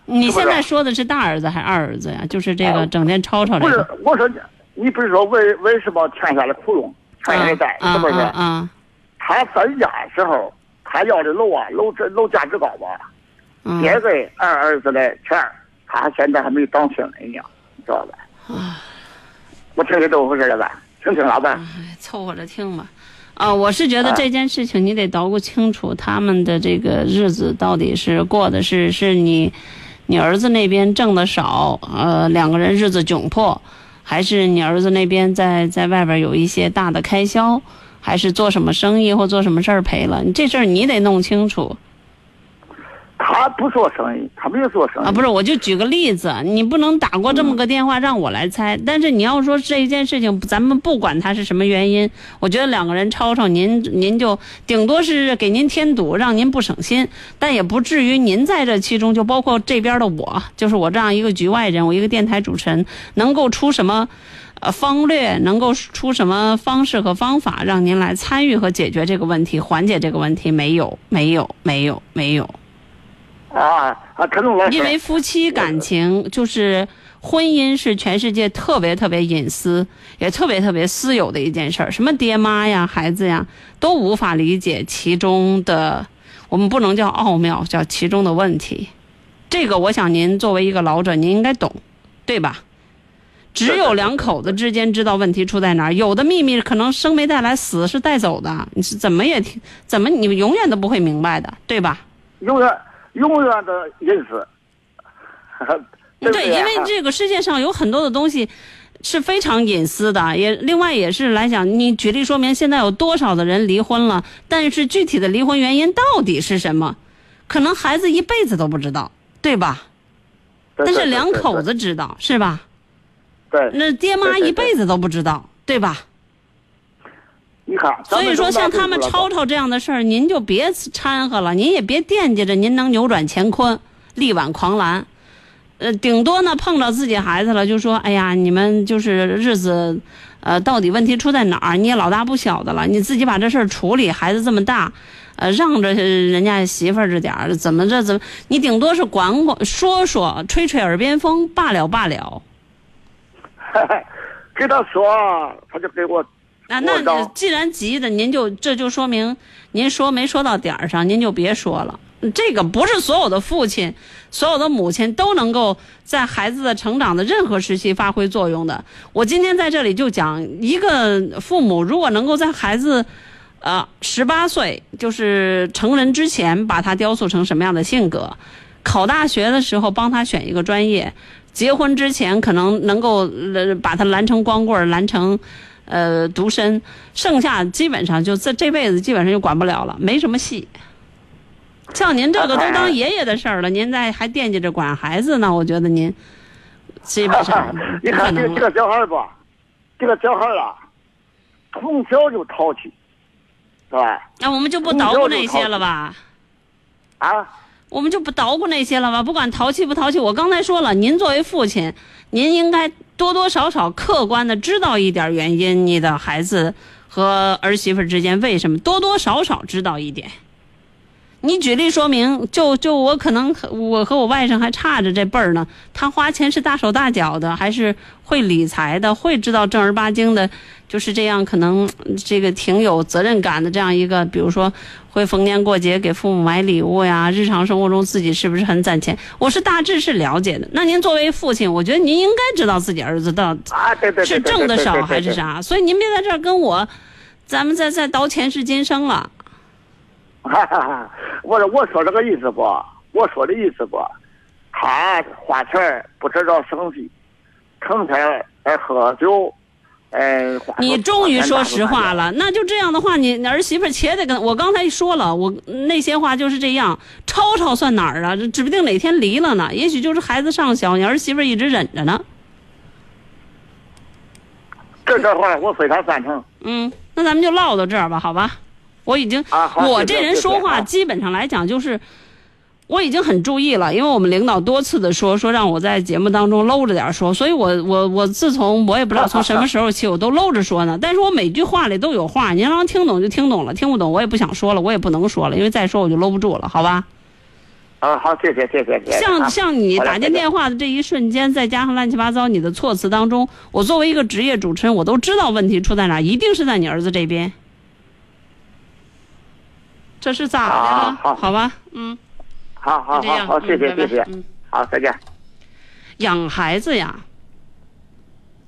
你现在说的是大儿子还是2儿子呀？就是这个整天吵吵这个。不是，我说你不是说为什么欠下了窟窿，欠下了债，是不是？啊。他分家时候，他要的路啊，楼价值高吧？谁给2儿子的钱，他现在还没当亲人呢，你知道吧？啊。我听着都不是了吧，听老板，凑合着听吧。啊，我是觉得这件事情你得捣鼓清楚，他们的这个日子到底是过的是你儿子那边挣的少，两个人日子窘迫，还是你儿子那边在外边有一些大的开销，还是做什么生意或做什么事儿赔了？你这事儿你得弄清楚。他不做生意，他没有做生意啊！不是，我就举个例子，你不能打过这么个电话让我来猜。但是你要说这一件事情，咱们不管它是什么原因，我觉得两个人吵吵，您就顶多是给您添堵，让您不省心，但也不至于您在这其中，就包括这边的我，就是我这样一个局外人，我一个电台主持人，能够出什么方略，能够出什么方式和方法让您来参与和解决这个问题，缓解这个问题？没有。因为夫妻感情就是婚姻是全世界特别特别隐私，也特别特别私有的一件事儿，什么爹妈呀、孩子呀，都无法理解其中的，我们不能叫奥妙，叫其中的问题。这个我想您作为一个老者，您应该懂，对吧？只有两口子之间知道问题出在哪儿，有的秘密可能生没带来，死是带走的，你是怎么你永远都不会明白的，对吧？永远的隐私。对，因为这个世界上有很多的东西是非常隐私的，也另外也是来讲，你举例说明现在有多少的人离婚了，但是具体的离婚原因到底是什么，可能孩子一辈子都不知道，对吧？对对对对对，但是两口子知道，是吧？对。那爹妈一辈子都不知道，对吧？你看，所以说像他们吵吵这样的事儿，您就别掺和了，您也别惦记着您能扭转乾坤、力挽狂澜。顶多呢碰到自己孩子了，就说哎呀，你们就是日子，到底问题出在哪儿？你也老大不小的了，你自己把这事儿处理。孩子这么大，让着人家媳妇儿这点儿，怎么，你顶多是管管、说说、吹耳边风罢了。跟他说，他就给我。那既然急的，您就这就说明您说没说到点儿上，您就别说了。这个不是所有的父亲、所有的母亲都能够在孩子的成长的任何时期发挥作用的。我今天在这里就讲，一个父母如果能够在孩子18岁就是成人之前把他雕塑成什么样的性格，考大学的时候帮他选一个专业，结婚之前可能能够把他拦成光棍，拦成独身，剩下基本上就这辈子基本上就管不了了，没什么戏。像您这个都当爷爷的事儿了，您还惦记着管孩子呢，我觉得您基本上你看这个小孩吧，这个小孩啊，从小就淘气，是吧？那我们就不捣鼓那些了吧？啊？我们就不捣鼓那些了吧？不管淘气不淘气，我刚才说了，您作为父亲，您应该多多少少客观的知道一点原因，你的孩子和儿媳妇之间为什么，多多少少知道一点。你举例说明，就我可能我和我外甥还差着这辈儿呢，他花钱是大手大脚的，还是会理财的，会知道正儿八经的，就是这样，可能这个挺有责任感的这样一个，比如说会逢年过节给父母买礼物呀，日常生活中自己是不是很攒钱？我是大致是了解的。那您作为父亲，我觉得您应该知道自己儿子到底是挣的少还是啥，所以您别在这儿跟我，咱们再倒前世今生了。哈哈哈，我说这个意思不？我说的意思不？他花钱不知道生计，成天爱喝酒，你终于说实话了，那就这样的话，你儿媳妇且得跟我刚才说了，我那些话就是这样，吵算哪儿啊？指不定哪天离了呢，也许就是孩子尚小，你儿媳妇一直忍着呢。这话我非常赞成。嗯，那咱们就唠到这儿吧，好吧？我已经，我这人说话基本上来讲就是，我已经很注意了，因为我们领导多次的说让我在节目当中搂着点说，所以我自从我也不知道从什么时候起我都搂着说呢，但是我每句话里都有话，你让人听懂就听懂了，听不懂我也不想说了，我也不能说了，因为再说我就搂不住了，好吧？啊，好，谢谢。像你打进电话的这一瞬间，再加上乱七八糟你的措辞当中，我作为一个职业主持人，我都知道问题出在哪，一定是在你儿子这边。这是咋的了？好吧，嗯，好，谢谢，嗯，好，再见。养孩子呀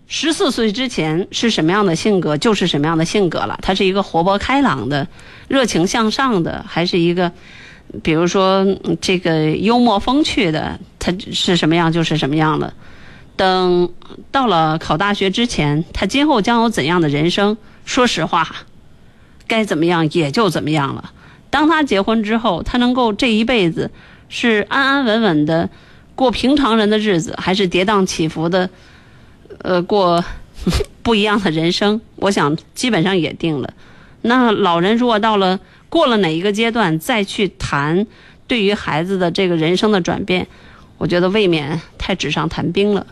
，14岁之前是什么样的性格，就是什么样的性格了。他是一个活泼开朗的、热情向上的，还是一个，比如说这个幽默风趣的，他是什么样就是什么样的。等到了考大学之前，他今后将有怎样的人生？说实话，该怎么样也就怎么样了。当他结婚之后，他能够这一辈子是安安稳稳的过平常人的日子，还是跌宕起伏的过不一样的人生，我想基本上也定了。那老人如果过了哪一个阶段再去谈对于孩子的这个人生的转变，我觉得未免太纸上谈兵了。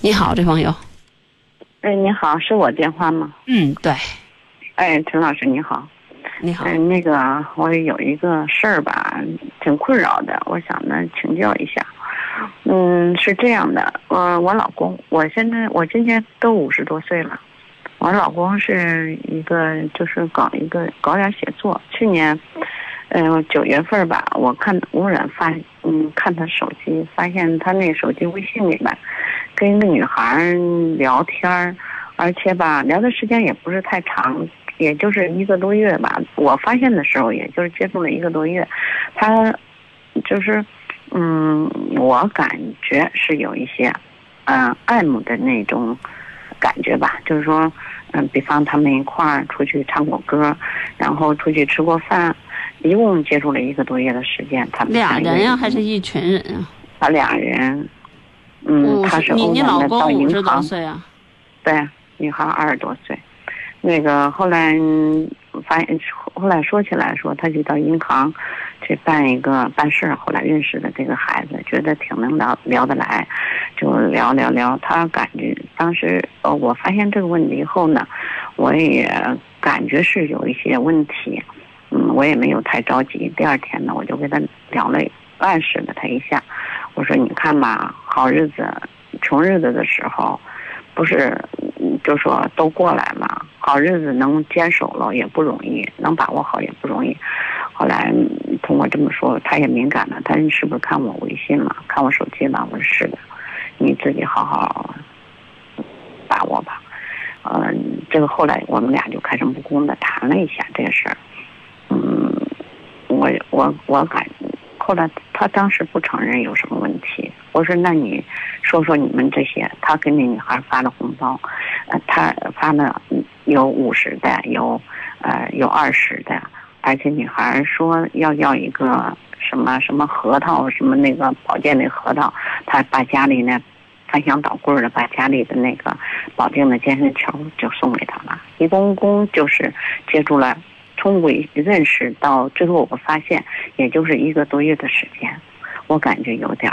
你好，这朋友。哎，你好，是我电话吗？嗯，对。哎，陈老师你好。你好，那个我有一个事儿吧，挺困扰的，我想呢请教一下。是这样的，我老公，我今年都50多岁了，我老公是一个就是搞点写作，去年9月份吧，我看偶然看他手机，发现他那手机微信里面跟一个女孩聊天，而且吧聊的时间也不是太长。也就是1个多月吧，我发现的时候，也就是接触了1个多月，他就是，我感觉是有一些，爱慕的那种感觉吧。就是说，比方他们一块儿出去唱过歌，然后出去吃过饭，一共接触了1个多月的时间。他们2人呀，还是一群人呀？他2人，他是偶然的到银行。你老公50多岁啊？对，女孩20多岁。那个后来说起来说，他就到银行去办事，后来认识的这个孩子，觉得挺能聊得来，就聊。他感觉当时我发现这个问题以后呢，我也感觉是有一些问题，我也没有太着急。第二天呢，我就跟他聊了，暗示了他一下，我说你看吧，好日子、穷日子的时候，不是就说都过来嘛。好日子能坚守了也不容易，能把握好也不容易。后来通过这么说，他也敏感了，他说你是不是看我微信了，看我手机了？我说是的，你自己好好把握吧。这个后来我们俩就开诚布公的谈了一下这个事儿。我感觉后来他当时不承认有什么问题。我说那你说说你们这些，他给那女孩发了红包，他发了有50袋，有20袋，而且女孩说要一个什么核桃，什么那个保健的核桃，他把家里呢翻箱倒柜的把家里的那个保健的健身球就送给他了。一共就是接触了，从我认识到最后我发现也就是1个多月的时间，我感觉有点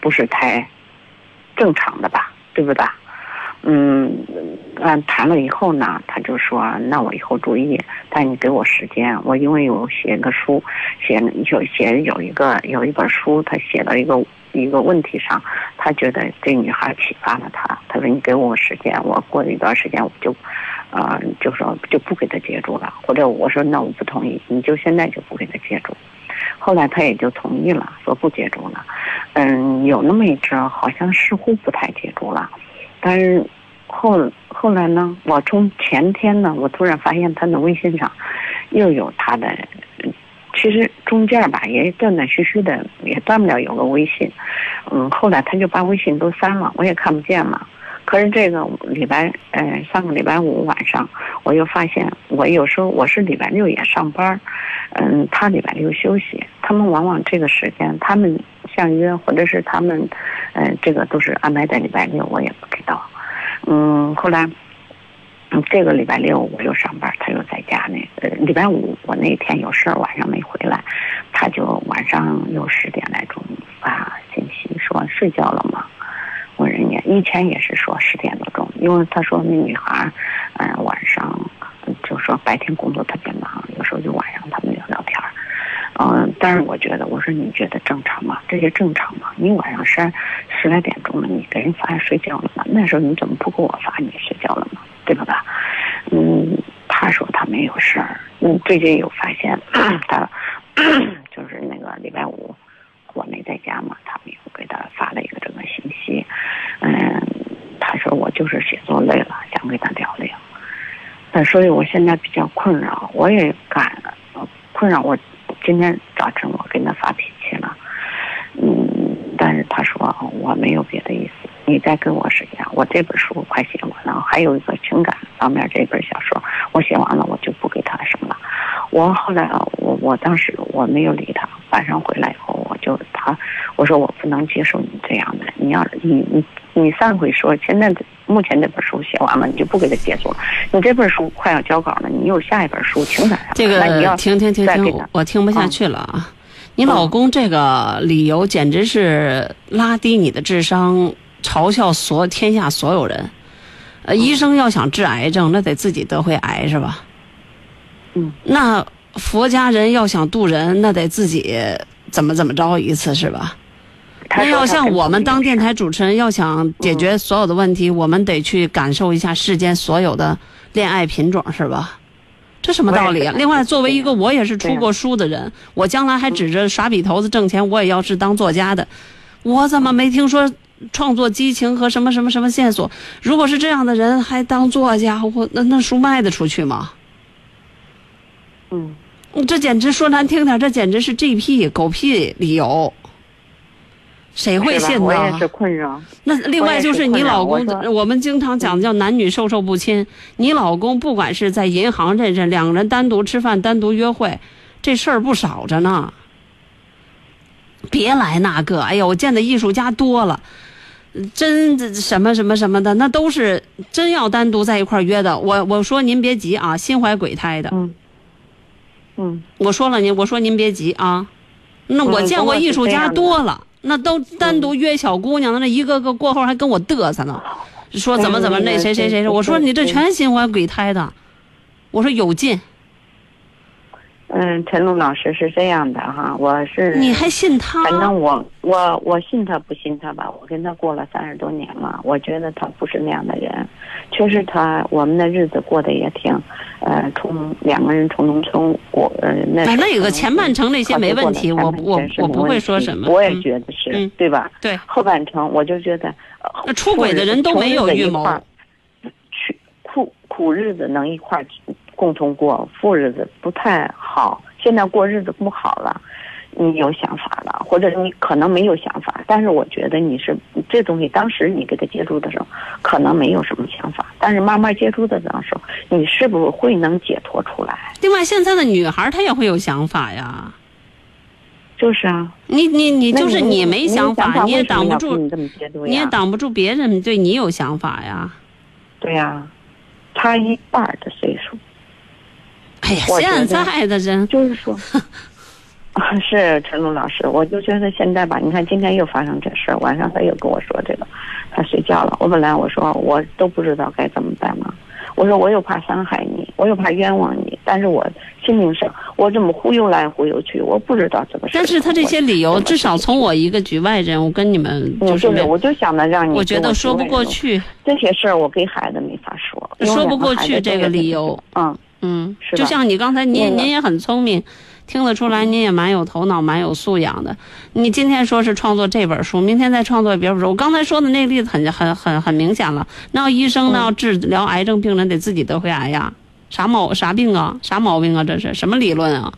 不是太正常的吧，对不对？谈了以后呢，他就说那我以后注意，但你给我时间，我因为有写个书，有一本书，他写到一个问题上，他觉得这女孩启发了他，他说你给我时间，我过了一段时间我就说就不给他接住了，或者我说那我不同意，你就现在就不给他接住。后来他也就同意了，说不接住了。有那么一阵好像似乎不太接住了，但是后来呢，我从前天呢，我突然发现他的微信上又有他的，其实中间吧也断断续续的，也断不了有个微信。后来他就把微信都删了，我也看不见了。可是这个上个礼拜五晚上，我又发现，我有时候我是礼拜六也上班，他礼拜六休息，他们往往这个时间他们相约，或者是他们，这个都是安排在礼拜六，我也不知道。后来这个礼拜六我又上班，他又在家呢。礼拜五我那天有事晚上没回来，他就晚上有10点来钟发信息说睡觉了吗？我人家以前也是说10点多钟，因为他说那女孩，晚上就说白天工作特别忙，有时候就晚上他们聊天。但是我觉得，我说你觉得正常吗？这些正常吗？你晚上10来点钟了，你给人发睡觉了吗？那时候你怎么不给我发你睡觉了吗？对吧？他说他没有事儿。最近有发现他就是那个礼拜五我没在家嘛，他们又给他发了一个这个信息。他说我就是写作累了，想跟他聊聊。所以我现在比较困扰，我也感困扰我。今天早晨我跟他发脾气了，但是他说我没有别的意思，你再给我时间，我这本书快写完了，还有一个情感方面这本小说我写完了，我就不给他什么了。我后来我当时我没有理他，晚上回来以后我说我不能接受你这样的，你要你上回说现在目前这本书写完了，你就不给他结束了，你这本书快要交稿了，你又下一本书情感这个停，我听不下去了啊！你老公这个理由简直是拉低你的智商，嘲笑天下所有人。医生要想治癌症，那得自己得回癌是吧？那佛家人要想渡人，那得自己怎么着一次是吧？那要像我们当电台主持人，要想解决所有的问题，我们得去感受一下世间所有的恋爱品种是吧？这什么道理啊？另外，作为一个我也是出过书的人，我将来还指着耍笔头子挣钱，我也要是当作家的，我怎么没听说创作激情和什么什么什么线索？如果是这样的人还当作家，我那书卖得出去吗？这简直说难听点，这简直是 GP 狗屁理由，谁会信呢？我也是困扰。那另外就是你老公，我们经常讲的叫男女授受不亲。你老公不管是在银行认识，两个人单独吃饭、单独约会，这事儿不少着呢。别来那个，哎呀，我见的艺术家多了，真什么什么什么的，那都是真要单独在一块约的。我说您别急啊，心怀鬼胎的。我说您别急啊，那我见过艺术家多了，那都单独约小姑娘，那一个个过后还跟我嘚瑟呢，说怎么那谁，我说你这全心怀鬼胎的，我说有劲。陈露老师是这样的哈，你还信他？反正我信他不信他吧，我跟他过了30多年了，我觉得他不是那样的人。确实我们的日子过得也挺，两个人从农村那个前半程那些没问题，我不会说什么。我也觉得是，对吧？对。后半程我就觉得，出轨的人都没有预谋，苦日子能一块儿共同过，富日子不太好。现在过日子不好了，你有想法了，或者你可能没有想法，但是我觉得你是这东西，当时你给他接触的时候可能没有什么想法，但是慢慢接触的时候你是不是会能解脱出来。另外现在的女孩她也会有想法呀。就是啊，你就是你没想法，你也挡不住，你也挡不住别人对你有想法呀。对呀，差一半的岁数。哎呀，现在的人就是说是陈露老师，我就觉得现在吧，你看今天又发生这事儿，晚上他又跟我说这个，他睡觉了。我本来我说我都不知道该怎么办嘛，我说我又怕伤害你，我又怕冤枉你，但是我心灵上我这么忽悠来忽悠去，我不知道怎么。但是他这些理由，至少从我一个局外人，我跟你们就是，对，我就想着让你，我觉得说不过去这些事儿，我给孩子没法说，说不过去这个理由，嗯嗯，就像你刚才，您也很聪明。听得出来您也蛮有头脑蛮有素养的，你今天说是创作这本书，明天再创作别本书。我刚才说的那个例子很明显了，那要医生呢，要治疗癌症病人得自己得回癌呀，啥毛病啊，这是什么理论啊？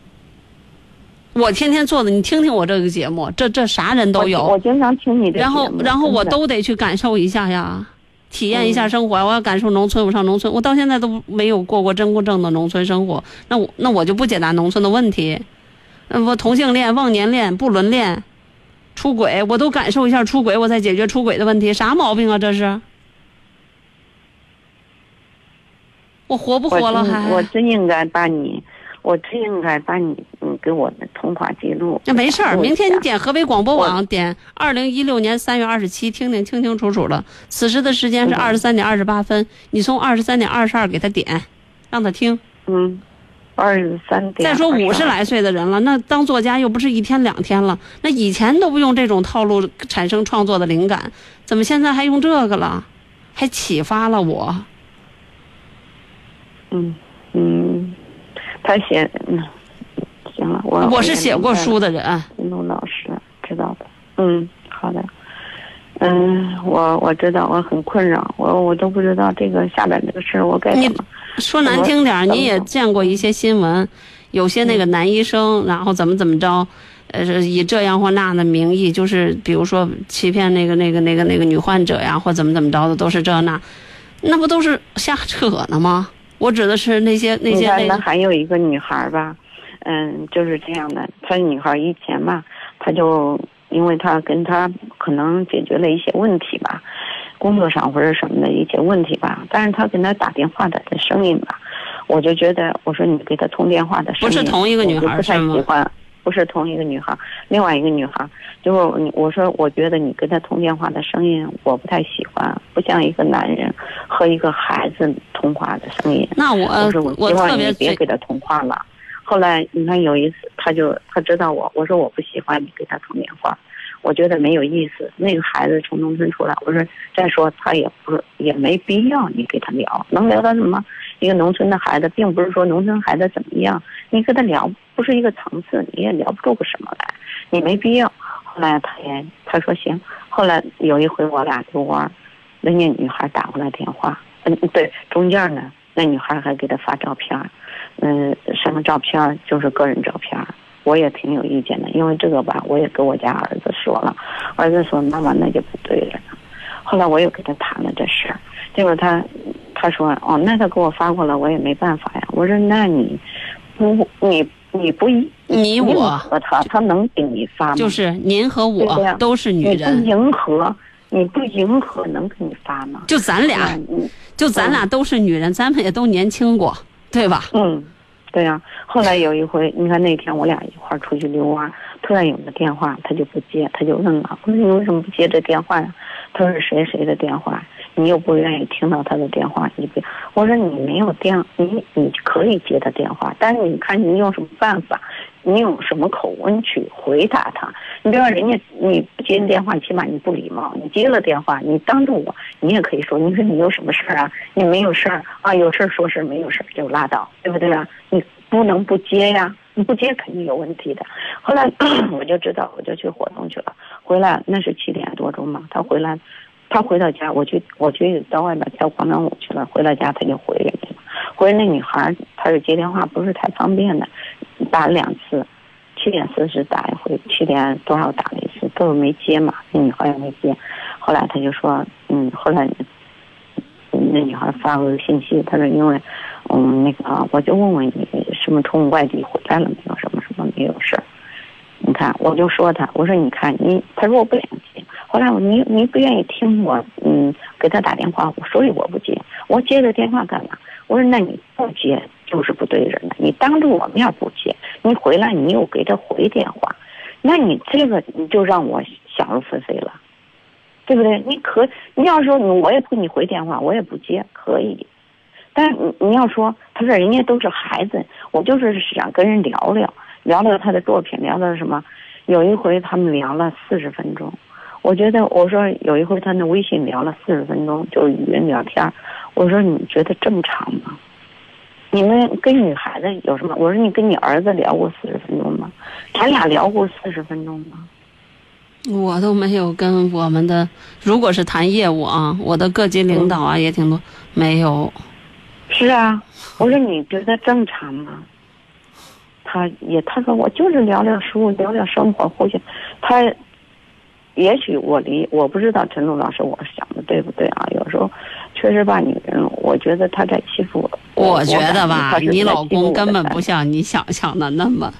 我天天做的，你听听我这个节目，这啥人都有，我经常听你的节目，然后我都得去感受一下呀，体验一下生活，我要感受农村，我上农村，我到现在都没有过真正的农村生活，那我就不解答农村的问题，我同性恋、忘年恋、不伦恋、出轨，我都感受一下出轨，我再解决出轨的问题，啥毛病啊这是？我活不活了还？我真应该把你给我的通话记录。那没事儿，明天你点河北广播网，点2016年3月27，听听清清楚楚了。此时的时间是23:28，你从23:22给他点，让他听。嗯，23:22。再说50来岁的人了，那当作家又不是一天两天了，那以前都不用这种套路产生创作的灵感，怎么现在还用这个了？还启发了我。他写行了，我是写过书的人，陆老师知道的。嗯，好的。嗯，我知道，我很困扰，我都不知道这个下边这个事我该怎么。你说难听点，你也见过一些新闻，有些那个男医生，然后怎么着，以这样或那的名义，就是比如说欺骗那个女患者呀，或怎么着的，都是这那不都是瞎扯呢吗？我指的是那些。你看，那还有一个女孩吧，就是这样的。她女孩以前吧，她就因为她跟她可能解决了一些问题吧，工作上或者什么的一些问题吧，但是她跟她打电话的声音吧，我就觉得，我说你给她通电话的声音不是同一个女孩是吗？不是同一个女孩，另外一个女孩，就是我说，我觉得你跟她通电话的声音我不太喜欢，不像一个男人和一个孩子通话的声音。那我希望你别给她通话了。后来你看有一次，他知道我说我不喜欢你给她通电话，我觉得没有意思。那个孩子从农村出来，我说再说他也没必要你给他聊，能聊到什么？一个农村的孩子，并不是说农村孩子怎么样，你跟他聊不是一个层次，你也聊不出个什么来，你没必要。后来他说行。后来有一回我俩就玩，人家女孩打过来电话，对，中间呢，那女孩还给他发照片，什么照片？就是个人照片。我也挺有意见的，因为这个吧，我也跟我家儿子说了，儿子说妈妈那就不对了。后来我又跟他谈了这事儿，结果他说哦，那他给我发过来，我也没办法呀。我说那你不你不你我和他能给你发吗？就是您和我都是女人，你不迎合能给你发吗？就咱俩都是女人，咱们也都年轻过，对吧？嗯，对呀。后来有一回，你看那天我俩一块儿出去遛弯，突然有个电话，他就不接，他就问了，我说你为什么不接这电话呀？他说谁的电话？你又不愿意听到他的电话，你别。我说你没有电，你可以接他电话，但是你看你用什么办法，你用什么口吻去回答他。你别说人家你不接电话，起码你不礼貌；你接了电话，你当着我，你也可以说，你说你有什么事儿啊？你没有事儿啊？有事儿说事，没有事儿就拉倒，对不对啊？你不能不接呀，你不接肯定有问题的。后来我就知道，我就去活动去了，回来那是7点多钟嘛，他回来。他回到家，我去到外边跳广场舞去了。回到家他就回人家了。回那女孩，她是接电话不是太方便的，打了2次，7:40打一回，7点多少打了一次，都没接嘛。那女孩也没接。后来他就说，后来那女孩发个信息，她说因为，那个我就问你什么从外地回来了没有，什么没有事。你看，我就说他，我说你看你，他说我不想接。后来你不愿意听我，给他打电话，所以我不接。我接了电话干嘛？我说那你不接就是不对人了。你当着我面不接，你回来你又给他回电话，那你这个你就让我想入非非了，对不对？你要说我也不给你回电话，我也不接，可以。但你要说他说人家都是孩子，我就是想跟人聊聊他的作品，聊到什么？有一回他们聊了40分钟，我觉得我说有一回他那微信聊了40分钟，就是语音聊天，我说你觉得正常吗？你们跟女孩子有什么？我说你跟你儿子聊过40分钟吗？咱俩聊过40分钟吗？我都没有跟我们的，如果是谈业务啊，我的各级领导啊、也挺多，没有。是啊，我说你觉得正常吗？他说我就是聊聊书，聊聊生活，或许他，也许我不知道陈露老师我想的对不对啊？有时候确实吧，女人我觉得他在欺负我。我觉得吧，你老公根本不像你想象的那么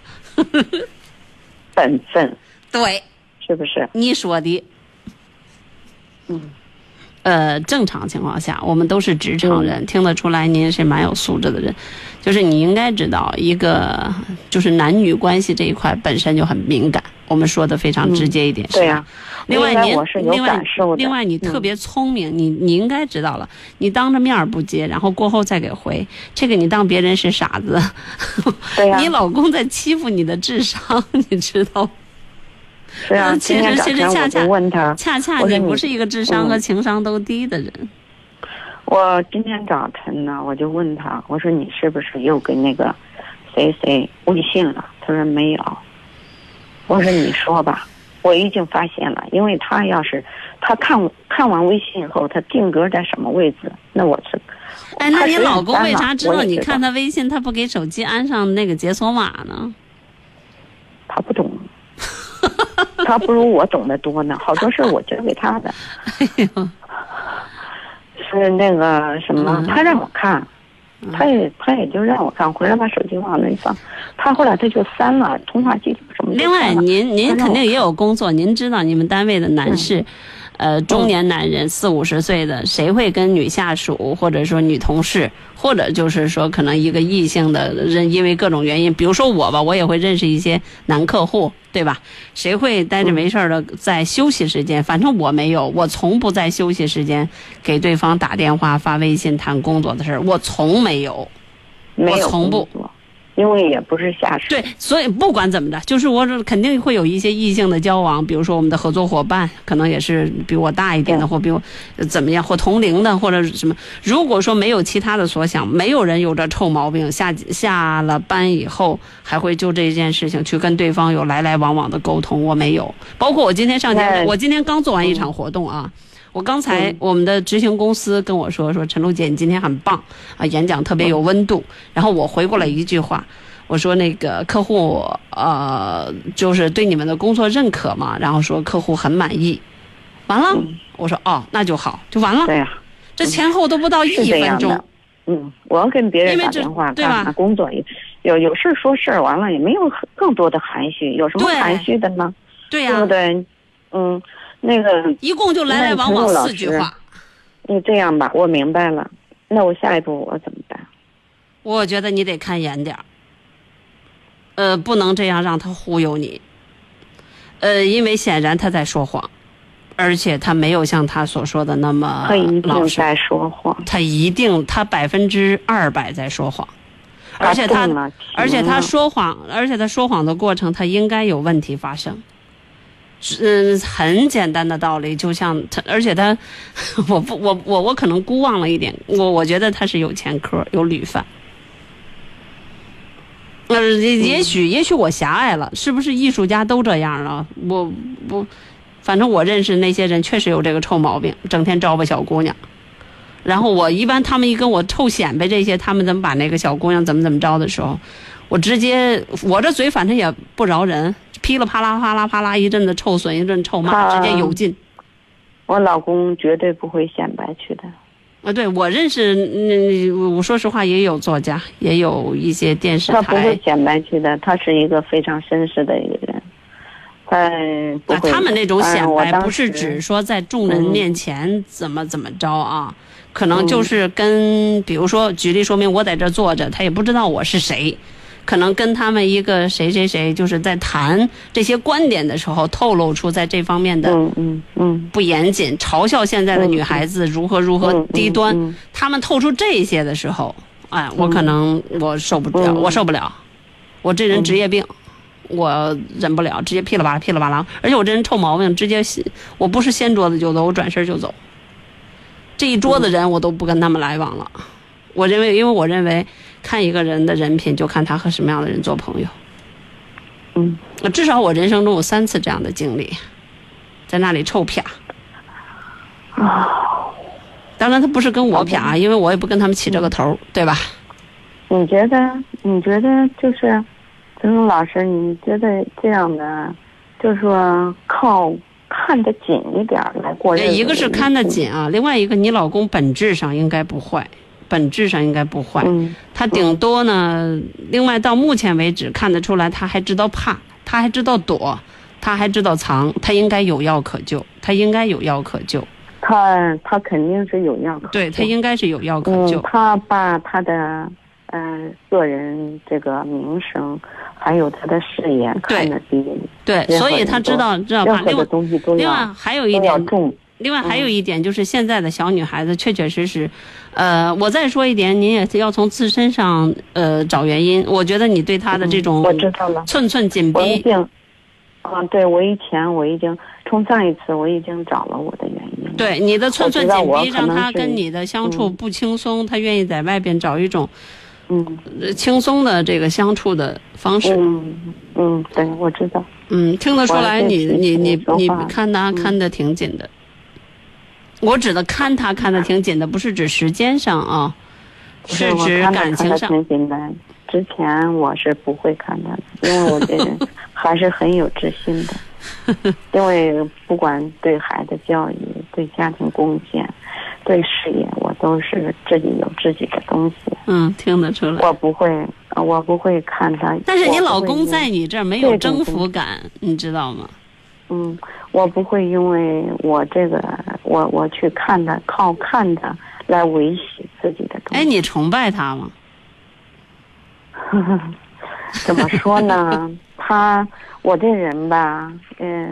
本分，对，是不是？你说的，嗯。正常情况下我们都是职场人，听得出来您是蛮有素质的人，就是你应该知道一个就是男女关系这一块本身就很敏感，我们说的非常直接一点、对啊，另外你特别聪明、你应该知道了，你当着面不接，然后过后再给回，这个你当别人是傻子对、啊、你老公在欺负你的智商，你知道是啊，其实恰恰你不是一个智商和情商都低的人。我今天早晨呢，我就问他，我说你是不是又跟那个谁微信了？他说没有。我说你说吧，我已经发现了，因为他要是他看完微信以后，他定格在什么位置，那我是。哎，那你老公为啥知道你看他微信，他不给手机安上那个解锁码呢？他不懂。他不如我懂得多呢，好多事我交给他的。哎呦，是那个什么，他让我看，他也就让我看，回来把手机往那一放，他后来他就删了通话记录什么。另外，您肯定也有工作，您知道你们单位的男士，中年男人40-50岁的，谁会跟女下属或者说女同事，或者就是说可能一个异性的人，因为各种原因，比如说我吧，我也会认识一些男客户。对吧？谁会待着没事的在休息时间？反正我没有，我从不在休息时间给对方打电话、发微信谈工作的事儿，我从没有，我从不，因为也不是下属。对，所以不管怎么着，就是我肯定会有一些异性的交往，比如说我们的合作伙伴，可能也是比我大一点的，或比我怎么样，或同龄的，或者什么。如果说没有其他的所想，没有人有这臭毛病，下了班以后还会就这件事情去跟对方有来来往往的沟通，我没有。包括我今天上街，我今天刚做完一场活动啊。我刚才我们的执行公司跟我说陈露姐你今天很棒啊，演讲特别有温度。然后我回过来一句话，我说那个客户就是对你们的工作认可嘛，然后说客户很满意，完了，我说哦那就好，就完了。对呀，这前后都不到1分钟。我要跟别人打电话，对吧？工作有事说事儿，完了也没有更多的含蓄，有什么含蓄的呢？对呀，对不对？那个一共就来来往往4句话。你这样吧，我明白了，那我下一步我怎么办？我觉得你得看严点儿，不能这样让他忽悠你，因为显然他在说谎，而且他没有像他所说的那么老实。他一定在说谎，他200%在说谎，而且他说谎的过程，他应该有问题发生。很简单的道理，就像他，而且他，我可能孤忘了一点，我觉得他是有前科，有屡犯。也许我狭隘了，是不是艺术家都这样了？反正我认识那些人确实有这个臭毛病，整天招吧小姑娘。然后我一般他们一跟我臭显摆这些，他们怎么把那个小姑娘怎么着的时候，我直接我这嘴反正也不饶人。噼里啪啦啪啦啪啦一阵子臭损，一阵臭骂，直接有劲。我老公绝对不会显摆去的。对，我认识，我说实话也有作家，也有一些电视台。他不会显摆去的，他是一个非常绅士的一个人。他们那种显摆不是指说在众人面前怎么着啊。可能就是跟比如说举例说明我在这坐着，他也不知道我是谁，可能跟他们一个谁谁谁就是在谈这些观点的时候透露出在这方面的不严谨，嘲笑现在的女孩子如何如何低端，他们透出这些的时候，哎，我可能我受不了，我这人职业病，我忍不了，直接噼里啪啦，而且我这人臭毛病，直接我不是掀桌子就走，我转身就走，这一桌子人我都不跟他们来往了。我认为，因为我认为看一个人的人品就看他和什么样的人做朋友。至少我人生中有3次这样的经历，在那里臭啪。当然他不是跟我啪，因为我也不跟他们起这个头，对吧？你觉得就是陈松老师，你觉得这样的就是说靠看得紧一点来过日子，一个是看得紧啊，另外一个你老公本质上应该不坏，他顶多呢，另外到目前为止看得出来他还知道怕，他还知道躲，他还知道藏，他应该有药可救，他肯定是有药可救，对，他应该是有药可救，他把他的个人这个名声，还有他的事业看得低，对，所以他知道吧？另外还有一点就是现在的小女孩子确实，我再说一点，您也要从自身上找原因。我觉得你对她的这种寸寸紧逼，对，我以前从上一次我已经找了我的原因。对，你的寸寸紧逼让他跟你的相处不轻松，他愿意在外边找一种轻松的这个相处的方式。对，我知道。听得出来你看他看得挺紧的。我指的看他看得挺紧的不是指时间上啊，是指感情上。之前我是不会看他的，因为我这人还是很有自信的。因为不管对孩子教育，对家庭贡献，对事业，我都是自己有自己的东西。听得出来。我不会看他。但是你老公在你这儿没有征服感，你知道吗？我不会因为我这个，我去看他，靠看他来维系自己的东西。哎，你崇拜他吗？怎么说呢？我这人吧，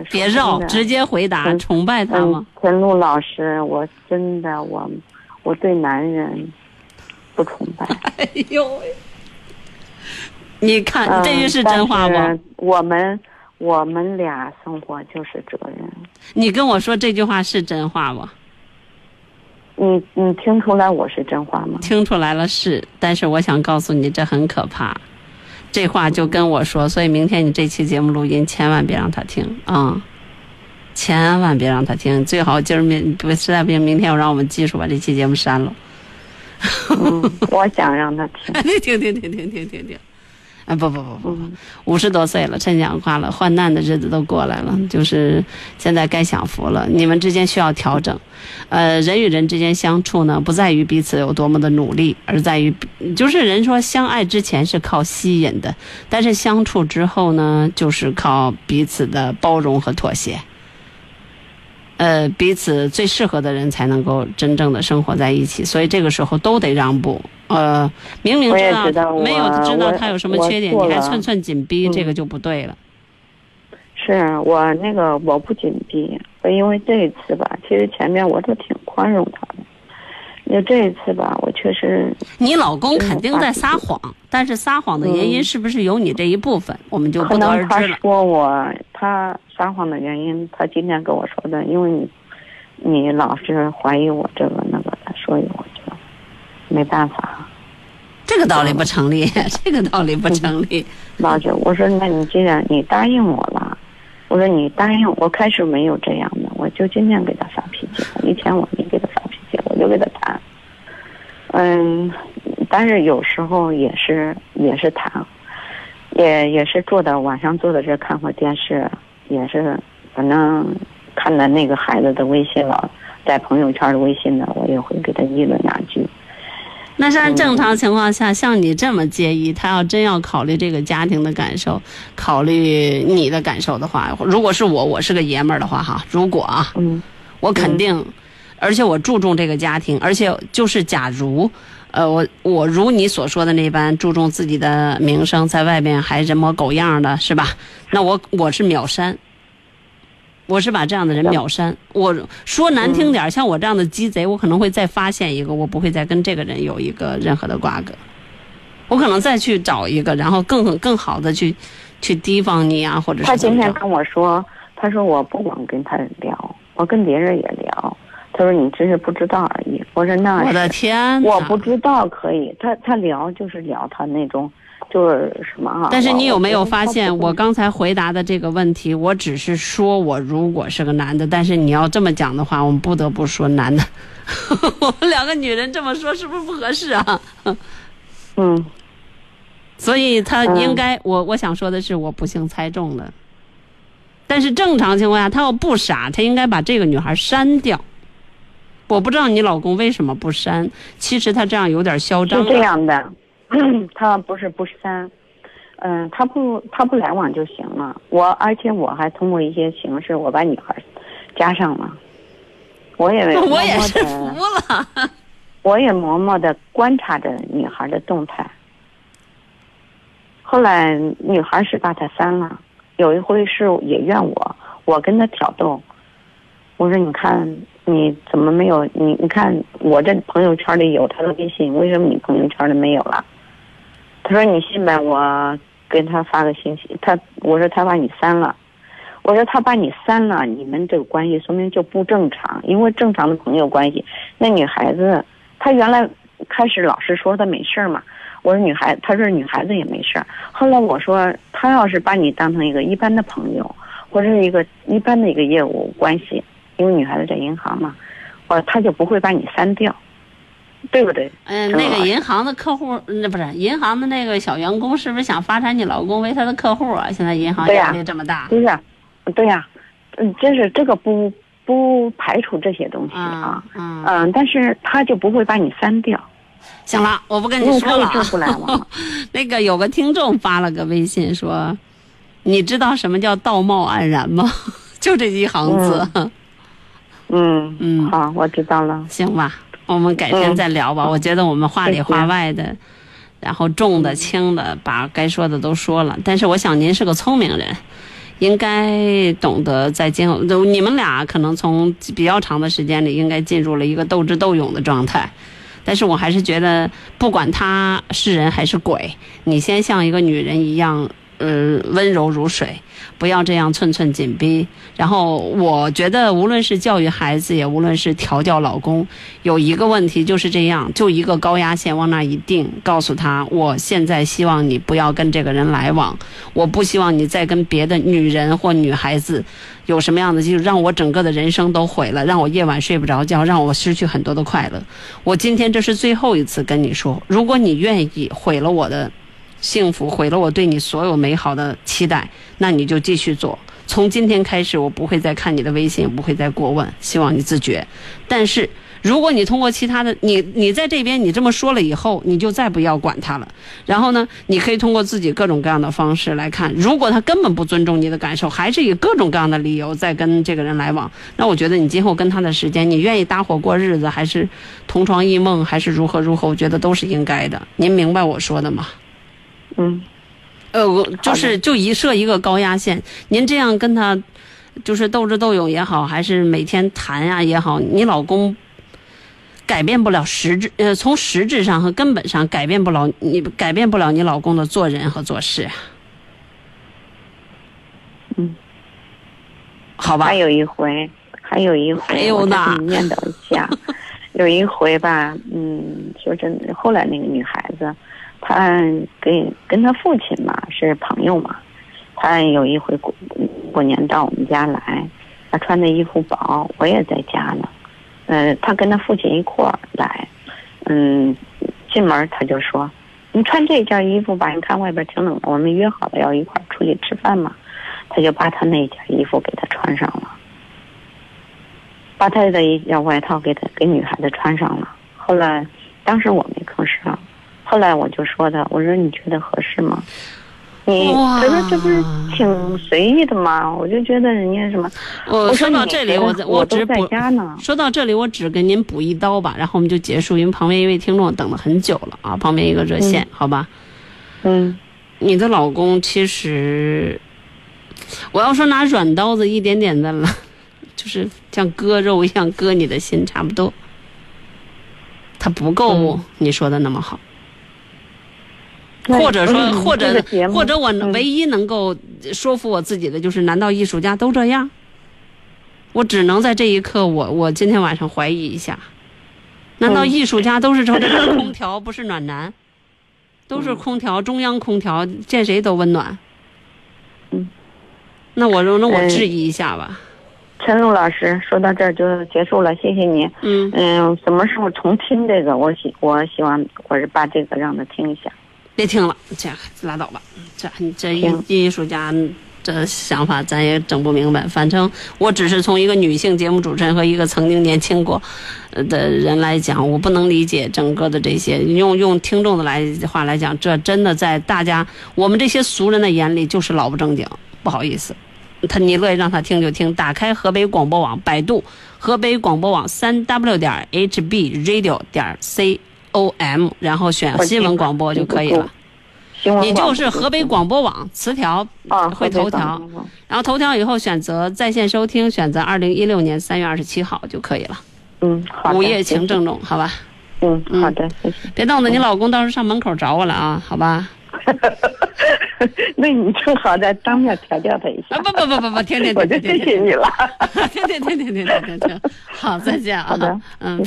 别绕，直接回答，崇拜他吗？陈露老师，我真的，我对男人不崇拜。哎呦，你看，这句是真话吗？我们俩生活就是责任。你跟我说这句话是真话吗？你听出来我是真话吗？听出来了是，但是我想告诉你，这很可怕。这话就跟我说，所以明天你这期节目录音千万别让他听啊、千万别让他听，最好今儿实在不行明天我让我们技术把这期节目删了。我想让他听。听。不，50多岁了，趁讲话了，患难的日子都过来了，就是现在该享福了。你们之间需要调整，人与人之间相处呢，不在于彼此有多么的努力，而在于就是人说相爱之前是靠吸引的，但是相处之后呢，就是靠彼此的包容和妥协。彼此最适合的人才能够真正的生活在一起，所以这个时候都得让步。明知道没有知道他有什么缺点，你还寸寸紧逼，这个就不对了。是我不紧逼，因为这一次吧，其实前面我都挺宽容他的。那这一次吧，我确实。你老公肯定在撒谎，但是撒谎的原因是不是有你这一部分，我们就不得而知了。可能他说他撒谎的原因，他今天跟我说的，因为你老是怀疑我这个那个的，所以我就没办法。这个道理不成立，老姐，我说那你既然你答应我了，我说你答应我，开始没有这样的，我就今天给他发脾气了，以前我没给他发脾气，我就给他谈。但是有时候也是谈，也是坐到晚上坐在这看会电视。也是，反正看到那个孩子的微信了，在朋友圈的微信呢，我也会给他议论两句。那是按正常情况下，像你这么介意，他要真要考虑这个家庭的感受，考虑你的感受的话，如果是我是个爷们儿的话，如果我肯定，而且我注重这个家庭，而且就是假如我如你所说的那般注重自己的名声，在外面还人模狗样的是吧，那我是秒删，我是把这样的人秒删。我说难听点，像我这样的鸡贼，我可能会再发现一个，我不会再跟这个人有一个任何的瓜葛，我可能再去找一个，然后更好的去提防你啊，或者是。他今天跟我说，他说我不光跟他聊，我跟别人也聊。他说你只是不知道而已。我说那我的天，我不知道可以。他聊就是聊他那种。就是什么啊？但是你有没有发现，我刚才回答的这个问题，我只是说我如果是个男的，但是你要这么讲的话，我们不得不说男的。我们两个女人这么说是不是不合适啊？嗯，所以他应该，我想说的是，我不幸猜中了。但是正常情况下，他要不傻，他应该把这个女孩删掉。我不知道你老公为什么不删，其实他这样有点嚣张。是这样的。他不是不删，他不来往就行了。而且我还通过一些形式，我把女孩加上了。我也是服了。我也默默的观察着女孩的动态。后来女孩是把他删了，有一回是也怨我跟他挑逗。我说你看你怎么没有你看我这朋友圈里有他的微信，为什么你朋友圈里没有了？他说你信呗，我给他发个信息。我说他把你删了，我说他把你删了，你们这个关系说明就不正常，因为正常的朋友关系，那女孩子她原来开始老是说她没事嘛，我说她说女孩子也没事。后来我说她要是把你当成一个一般的朋友，或者是一个一般的一个业务关系，因为女孩子在银行嘛，她就不会把你删掉。对不对？那个银行的客户，那不是银行的那个小员工，是不是想发展你老公为他的客户啊？现在银行压力这么大，对啊，对呀、啊，真是这个不排除这些东西啊，但是他就不会把你删掉。行了，我不跟你说了。那个有个听众发了个微信说：“你知道什么叫道貌岸然吗？”就这一行字。嗯，好，我知道了。行吧。我们改天再聊吧、我觉得我们话里话外的、然后重的轻的把该说的都说了，但是我想您是个聪明人，应该懂得在今后你们俩可能从比较长的时间里应该进入了一个斗智斗勇的状态，但是我还是觉得不管他是人还是鬼，你先像一个女人一样温柔如水，不要这样寸寸紧逼。然后我觉得无论是教育孩子也无论是调教老公，有一个问题就是这样，就一个高压线往那一定，告诉他我现在希望你不要跟这个人来往，我不希望你再跟别的女人或女孩子有什么样的，就让我整个的人生都毁了，让我夜晚睡不着觉，让我失去很多的快乐。我今天这是最后一次跟你说，如果你愿意毁了我的幸福，毁了我对你所有美好的期待，那你就继续做。从今天开始我不会再看你的微信，也不会再过问，希望你自觉。但是如果你通过其他的，你在这边你这么说了以后，你就再不要管他了。然后呢，你可以通过自己各种各样的方式来看，如果他根本不尊重你的感受，还是以各种各样的理由再跟这个人来往，那我觉得你今后跟他的时间，你愿意搭伙过日子还是同床异梦还是如何如何，我觉得都是应该的。您明白我说的吗？就设一个高压线，您这样跟他就是斗智斗勇也好，还是每天谈呀也好，你老公改变不了实质，从实质上和根本上改变不了你老公的做人和做事。好吧。还有一回，哎呦呐，念叨一下，有一回吧，说真的，后来那个女孩子。他跟他父亲嘛是朋友嘛，他有一回过年到我们家来，他穿的衣服薄，我也在家呢。他跟他父亲一块儿来，进门他就说：“你穿这件衣服吧，你看外边挺冷的，我们约好了要一块儿出去吃饭嘛。”他就把他那件衣服给他穿上了，把他的一件外套给女孩子穿上了。后来当时我没吭声。后来我就说我说你觉得合适吗？你可是这不是挺随意的吗？我就觉得人家什么，我说到这里，我只补说到这里，我只给您补一刀吧，然后我们就结束，因为旁边一位听众等了很久了啊，旁边一个热线，好吧？嗯，你的老公其实，我要说拿软刀子一点点的了，就是像割肉一样割你的心，差不多。他不够你说的那么好。或者说，或者我唯一能够说服我自己的就是，难道艺术家都这样？我只能在这一刻，我今天晚上怀疑一下，难道艺术家都是朝着空调，不是暖男，都是空调，中央空调，见谁都温暖？嗯，那我质疑一下吧。陈露老师，说到这儿就结束了，谢谢你。什么时候重听这个？我希望我是把这个让他听一下。别听了，这样拉倒吧。这艺术家这想法咱也整不明白。反正我只是从一个女性节目主持人和一个曾经年轻过的人来讲，我不能理解整个的这些。用听众的话来讲，这真的在大家我们这些俗人的眼里就是老不正经。不好意思，你乐意让他听就听。打开河北广播网，百度河北广播网3w.hbradio.com，然后选新闻广播就可以了。你就是河北广播网词条会头条，然后头条以后选择在线收听，选择2016年3月27号就可以了。好的，午夜情正浓，好吧？好的，谢谢。别动了，你老公到时候上门口找我了啊，好吧？那你正好在当面调教他一下。不，听，我就谢谢你了。听，好，再见啊。好的，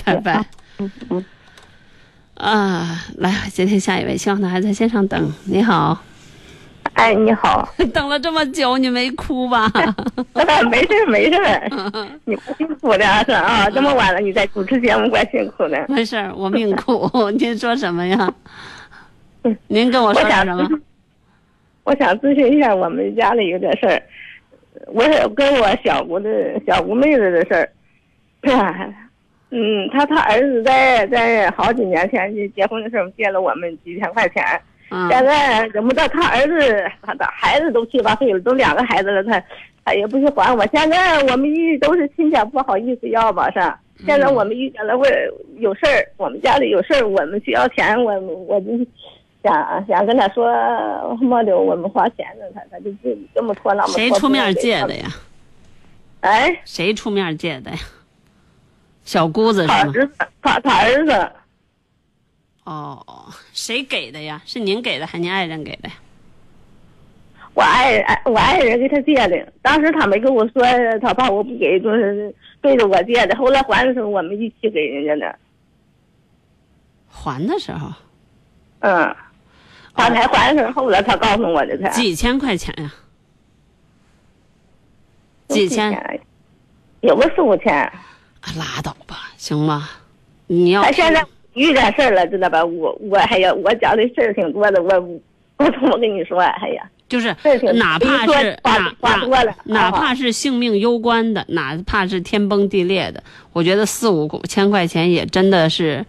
拜拜。啊，来，接听下一位，希望他还在线上等。你好，哎，你好，等了这么久，你没哭吧？没事，你不辛苦的啊，这么晚了你在主持节目怪辛苦的。没事，我命苦。您说什么呀？您跟我说点什么？我想咨询一下我们家里有点事儿，我跟我小姑妹子的事儿。他儿子在好几年前就结婚的时候借了我们几千块钱，现在怎么着他儿子他的孩子都7、8岁了，都2个孩子了，他也不去还我。现在我们都是亲家不好意思要吧，是吧？现在我们遇见了有事儿，我们家里有事儿，我们需要钱，我就想跟他说没留我们花钱呢，他就这么拖拉。谁出面借的呀？哎，谁出面借的呀？小姑子是吗？他儿子。哦，谁给的呀？是您给的还是您爱人给的呀？我爱人给他借的，当时他没跟我说，他怕我不给，就是对着我借的。后来还的时候，我们一起给人家的。还的时候？他才还的时候，后来他告诉我的才。几千块钱呀？几千？有个4、5千。拉倒吧，行吗？你要他现在遇点事儿了，知道吧？我还要我家的事儿挺多的，我怎么跟你说？哎呀，就是哪怕是性命攸关的，哪怕是天崩地裂的，我觉得4、5千块钱也真的是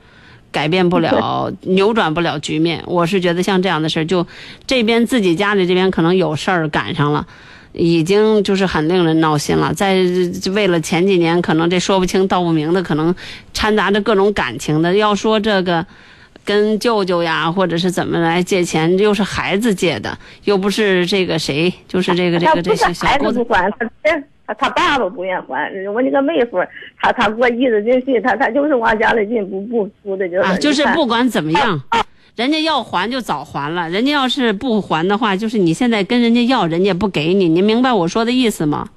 改变不了、扭转不了局面。我是觉得像这样的事儿，就这边自己家里这边可能有事儿赶上了。已经就是很令人闹心了，在为了前几年可能这说不清道不明的，可能掺杂着各种感情的。要说这个跟舅舅呀或者是怎么来借钱，又是孩子借的，又不是这个谁，就是这小姑子不管他爸爸不愿还，我那个妹夫他过意思进去，他就是往家里进不出的，就是就是不管怎么样。人家要还就早还了，人家要是不还的话，就是你现在跟人家要，人家不给你，你明白我说的意思吗？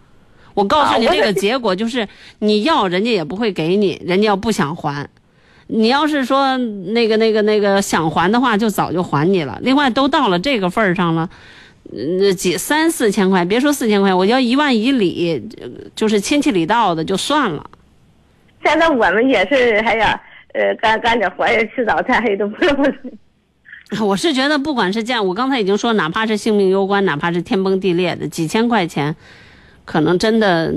我告诉你，这个结果就是你要人家也不会给你，人家要不想还。你要是说那个想还的话，就早就还你了。另外都到了这个份儿上了，3、4千块，别说4千块，我要1万以里，就是亲戚里道的就算了。现在我们也是，还呀，干点活也吃早餐，还都不用。我是觉得不管是这样，我刚才已经说，哪怕是性命攸关，哪怕是天崩地裂的，几千块钱可能真的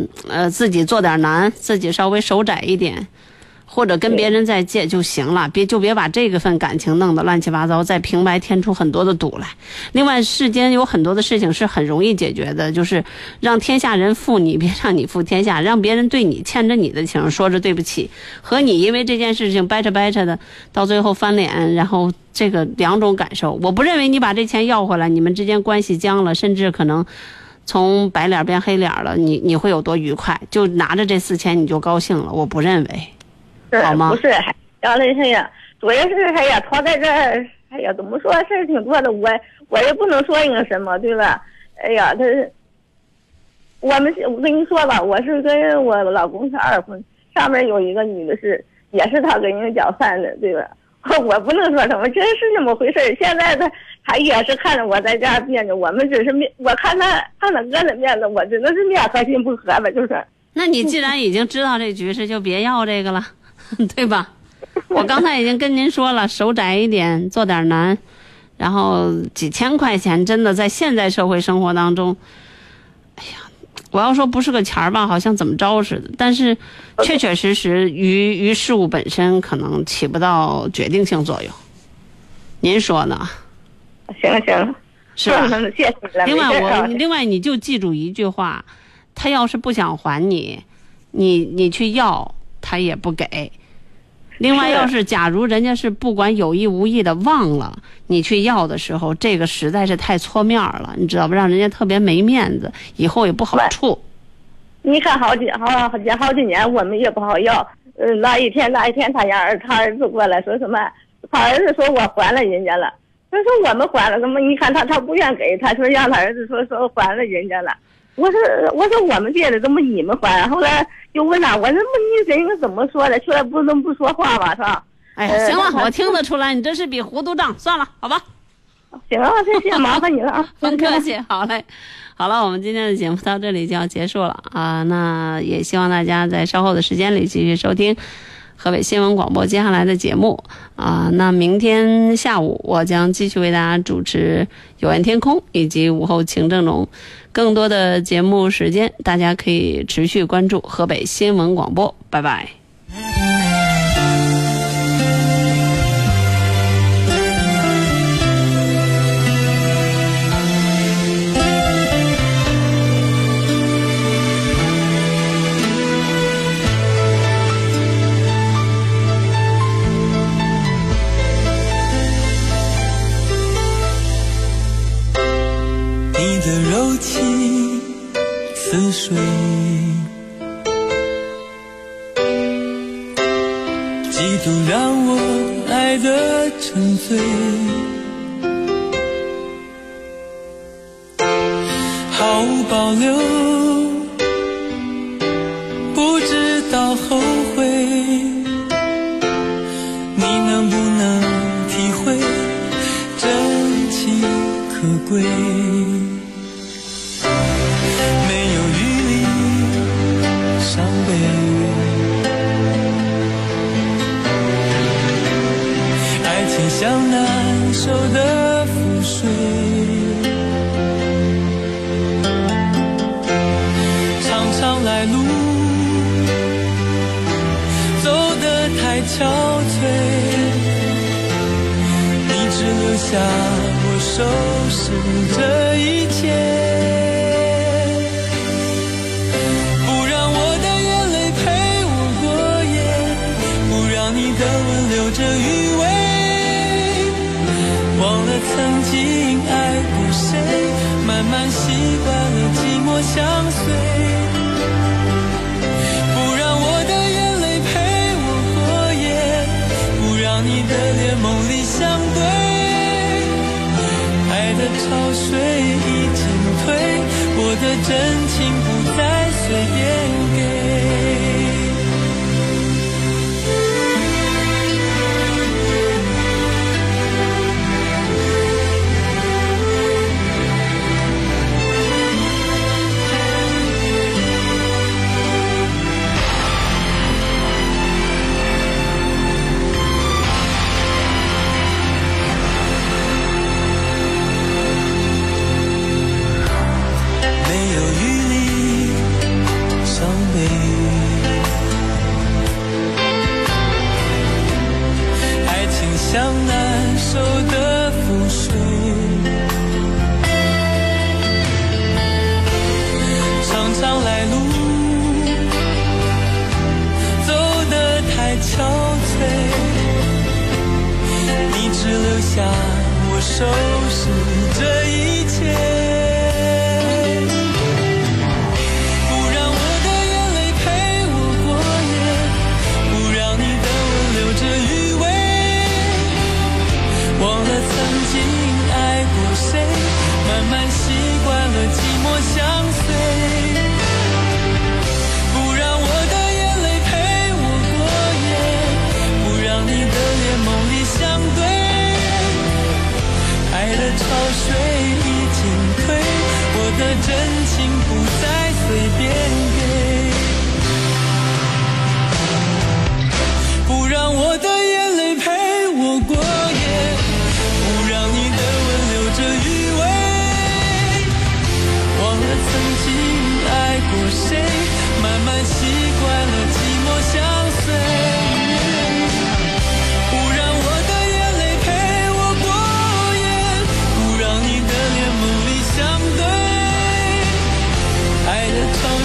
自己做点难，自己稍微手窄一点，或者跟别人再借就行了，别把这个份感情弄得乱七八糟，再平白添出很多的堵来。另外，世间有很多的事情是很容易解决的，就是让天下人负你，别让你负天下，让别人对你欠着你的情，说着对不起，和你因为这件事情掰扯掰扯的，到最后翻脸，然后这个两种感受。我不认为你把这钱要回来，你们之间关系僵了，甚至可能从白脸变黑脸了，你会有多愉快？就拿着这4000你就高兴了？我不认为。好吗？不是，杨老师呀，主要是哎呀，他在这儿，哎呀，怎么说事儿挺多的，我也不能说一个什么，对吧？哎呀，我跟你说吧，我是跟我老公是2婚，上面有一个女的是，也是他给人家饭的，对吧？我不能说什么，真是那么回事儿。现在他也是看着我在家变着，我们只是面，我看他哥的面子，我只能是面和心不和吧，就是。那你既然已经知道这局势，就别要这个了。对吧？我刚才已经跟您说了，手窄一点，做点难，然后几千块钱真的在现在社会生活当中，哎呀，我要说不是个钱儿吧，好像怎么着似的，但是确确实实于事物本身可能起不到决定性作用。您说呢？行了，是吧？谢谢你了。另外你就记住一句话，他要是不想还你，你去要他也不给。另外，要是假如人家是不管有意无意的忘了你去要的时候，这个实在是太搓面了，你知道不？让人家特别没面子，以后也不好处。你看好几年我们也不好要，那一天他儿子过来说什么？他儿子说我还了人家了，他说我们还了什么？你看他不愿给，他说让他儿子说还了人家了。我说我们借的怎么你们还？后来就问他，我这不你人怎么说的？去了不能不说话吧，是吧？哎呀，行了，我听得出来，你这是笔糊涂账，算了，好吧？行了，谢谢，麻烦你了啊，不客气，好嘞。好了，我们今天的节目到这里就要结束了啊，那也希望大家在稍后的时间里继续收听河北新闻广播接下来的节目啊，那明天下午我将继续为大家主持有缘天空以及午后晴正浓，更多的节目时间大家可以持续关注河北新闻广播，拜拜。似水，几度让我爱得沉醉，毫无保留，不知道后悔。你能不能体会珍惜可贵？像难受的覆水，常常来路走得太憔悴，你只留下我收拾这一切。曾经爱过谁，慢慢习惯了寂寞相随，不让我的眼泪陪我过夜，不让你的脸梦里相对，爱的潮水已经退，我的真情不再随便给。下我收拾这一切，潮水已经退，我的真情不再随便给，不让我的眼泪陪我过夜，不让你的吻留着余味，忘了曾经爱过谁，慢慢习惯了寂寞相随。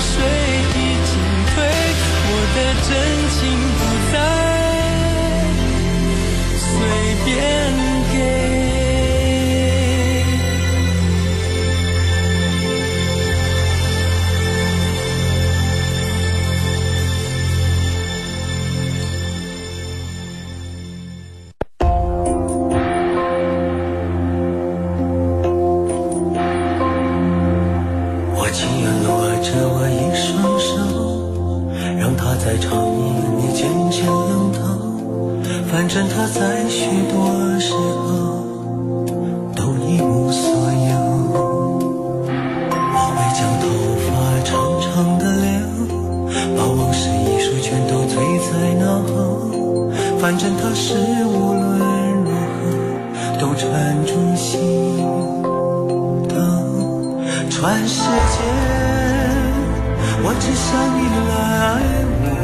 水已经退，我的真情不再随便给。我情愿留爱着我一双手，让它在长夜里渐渐冷透，反正它在许多时候都一无所有。我会将头发长长的留，把往事一束全都堆在脑后，反正它是无论如何都穿住心头，穿世界。我只想你来爱我，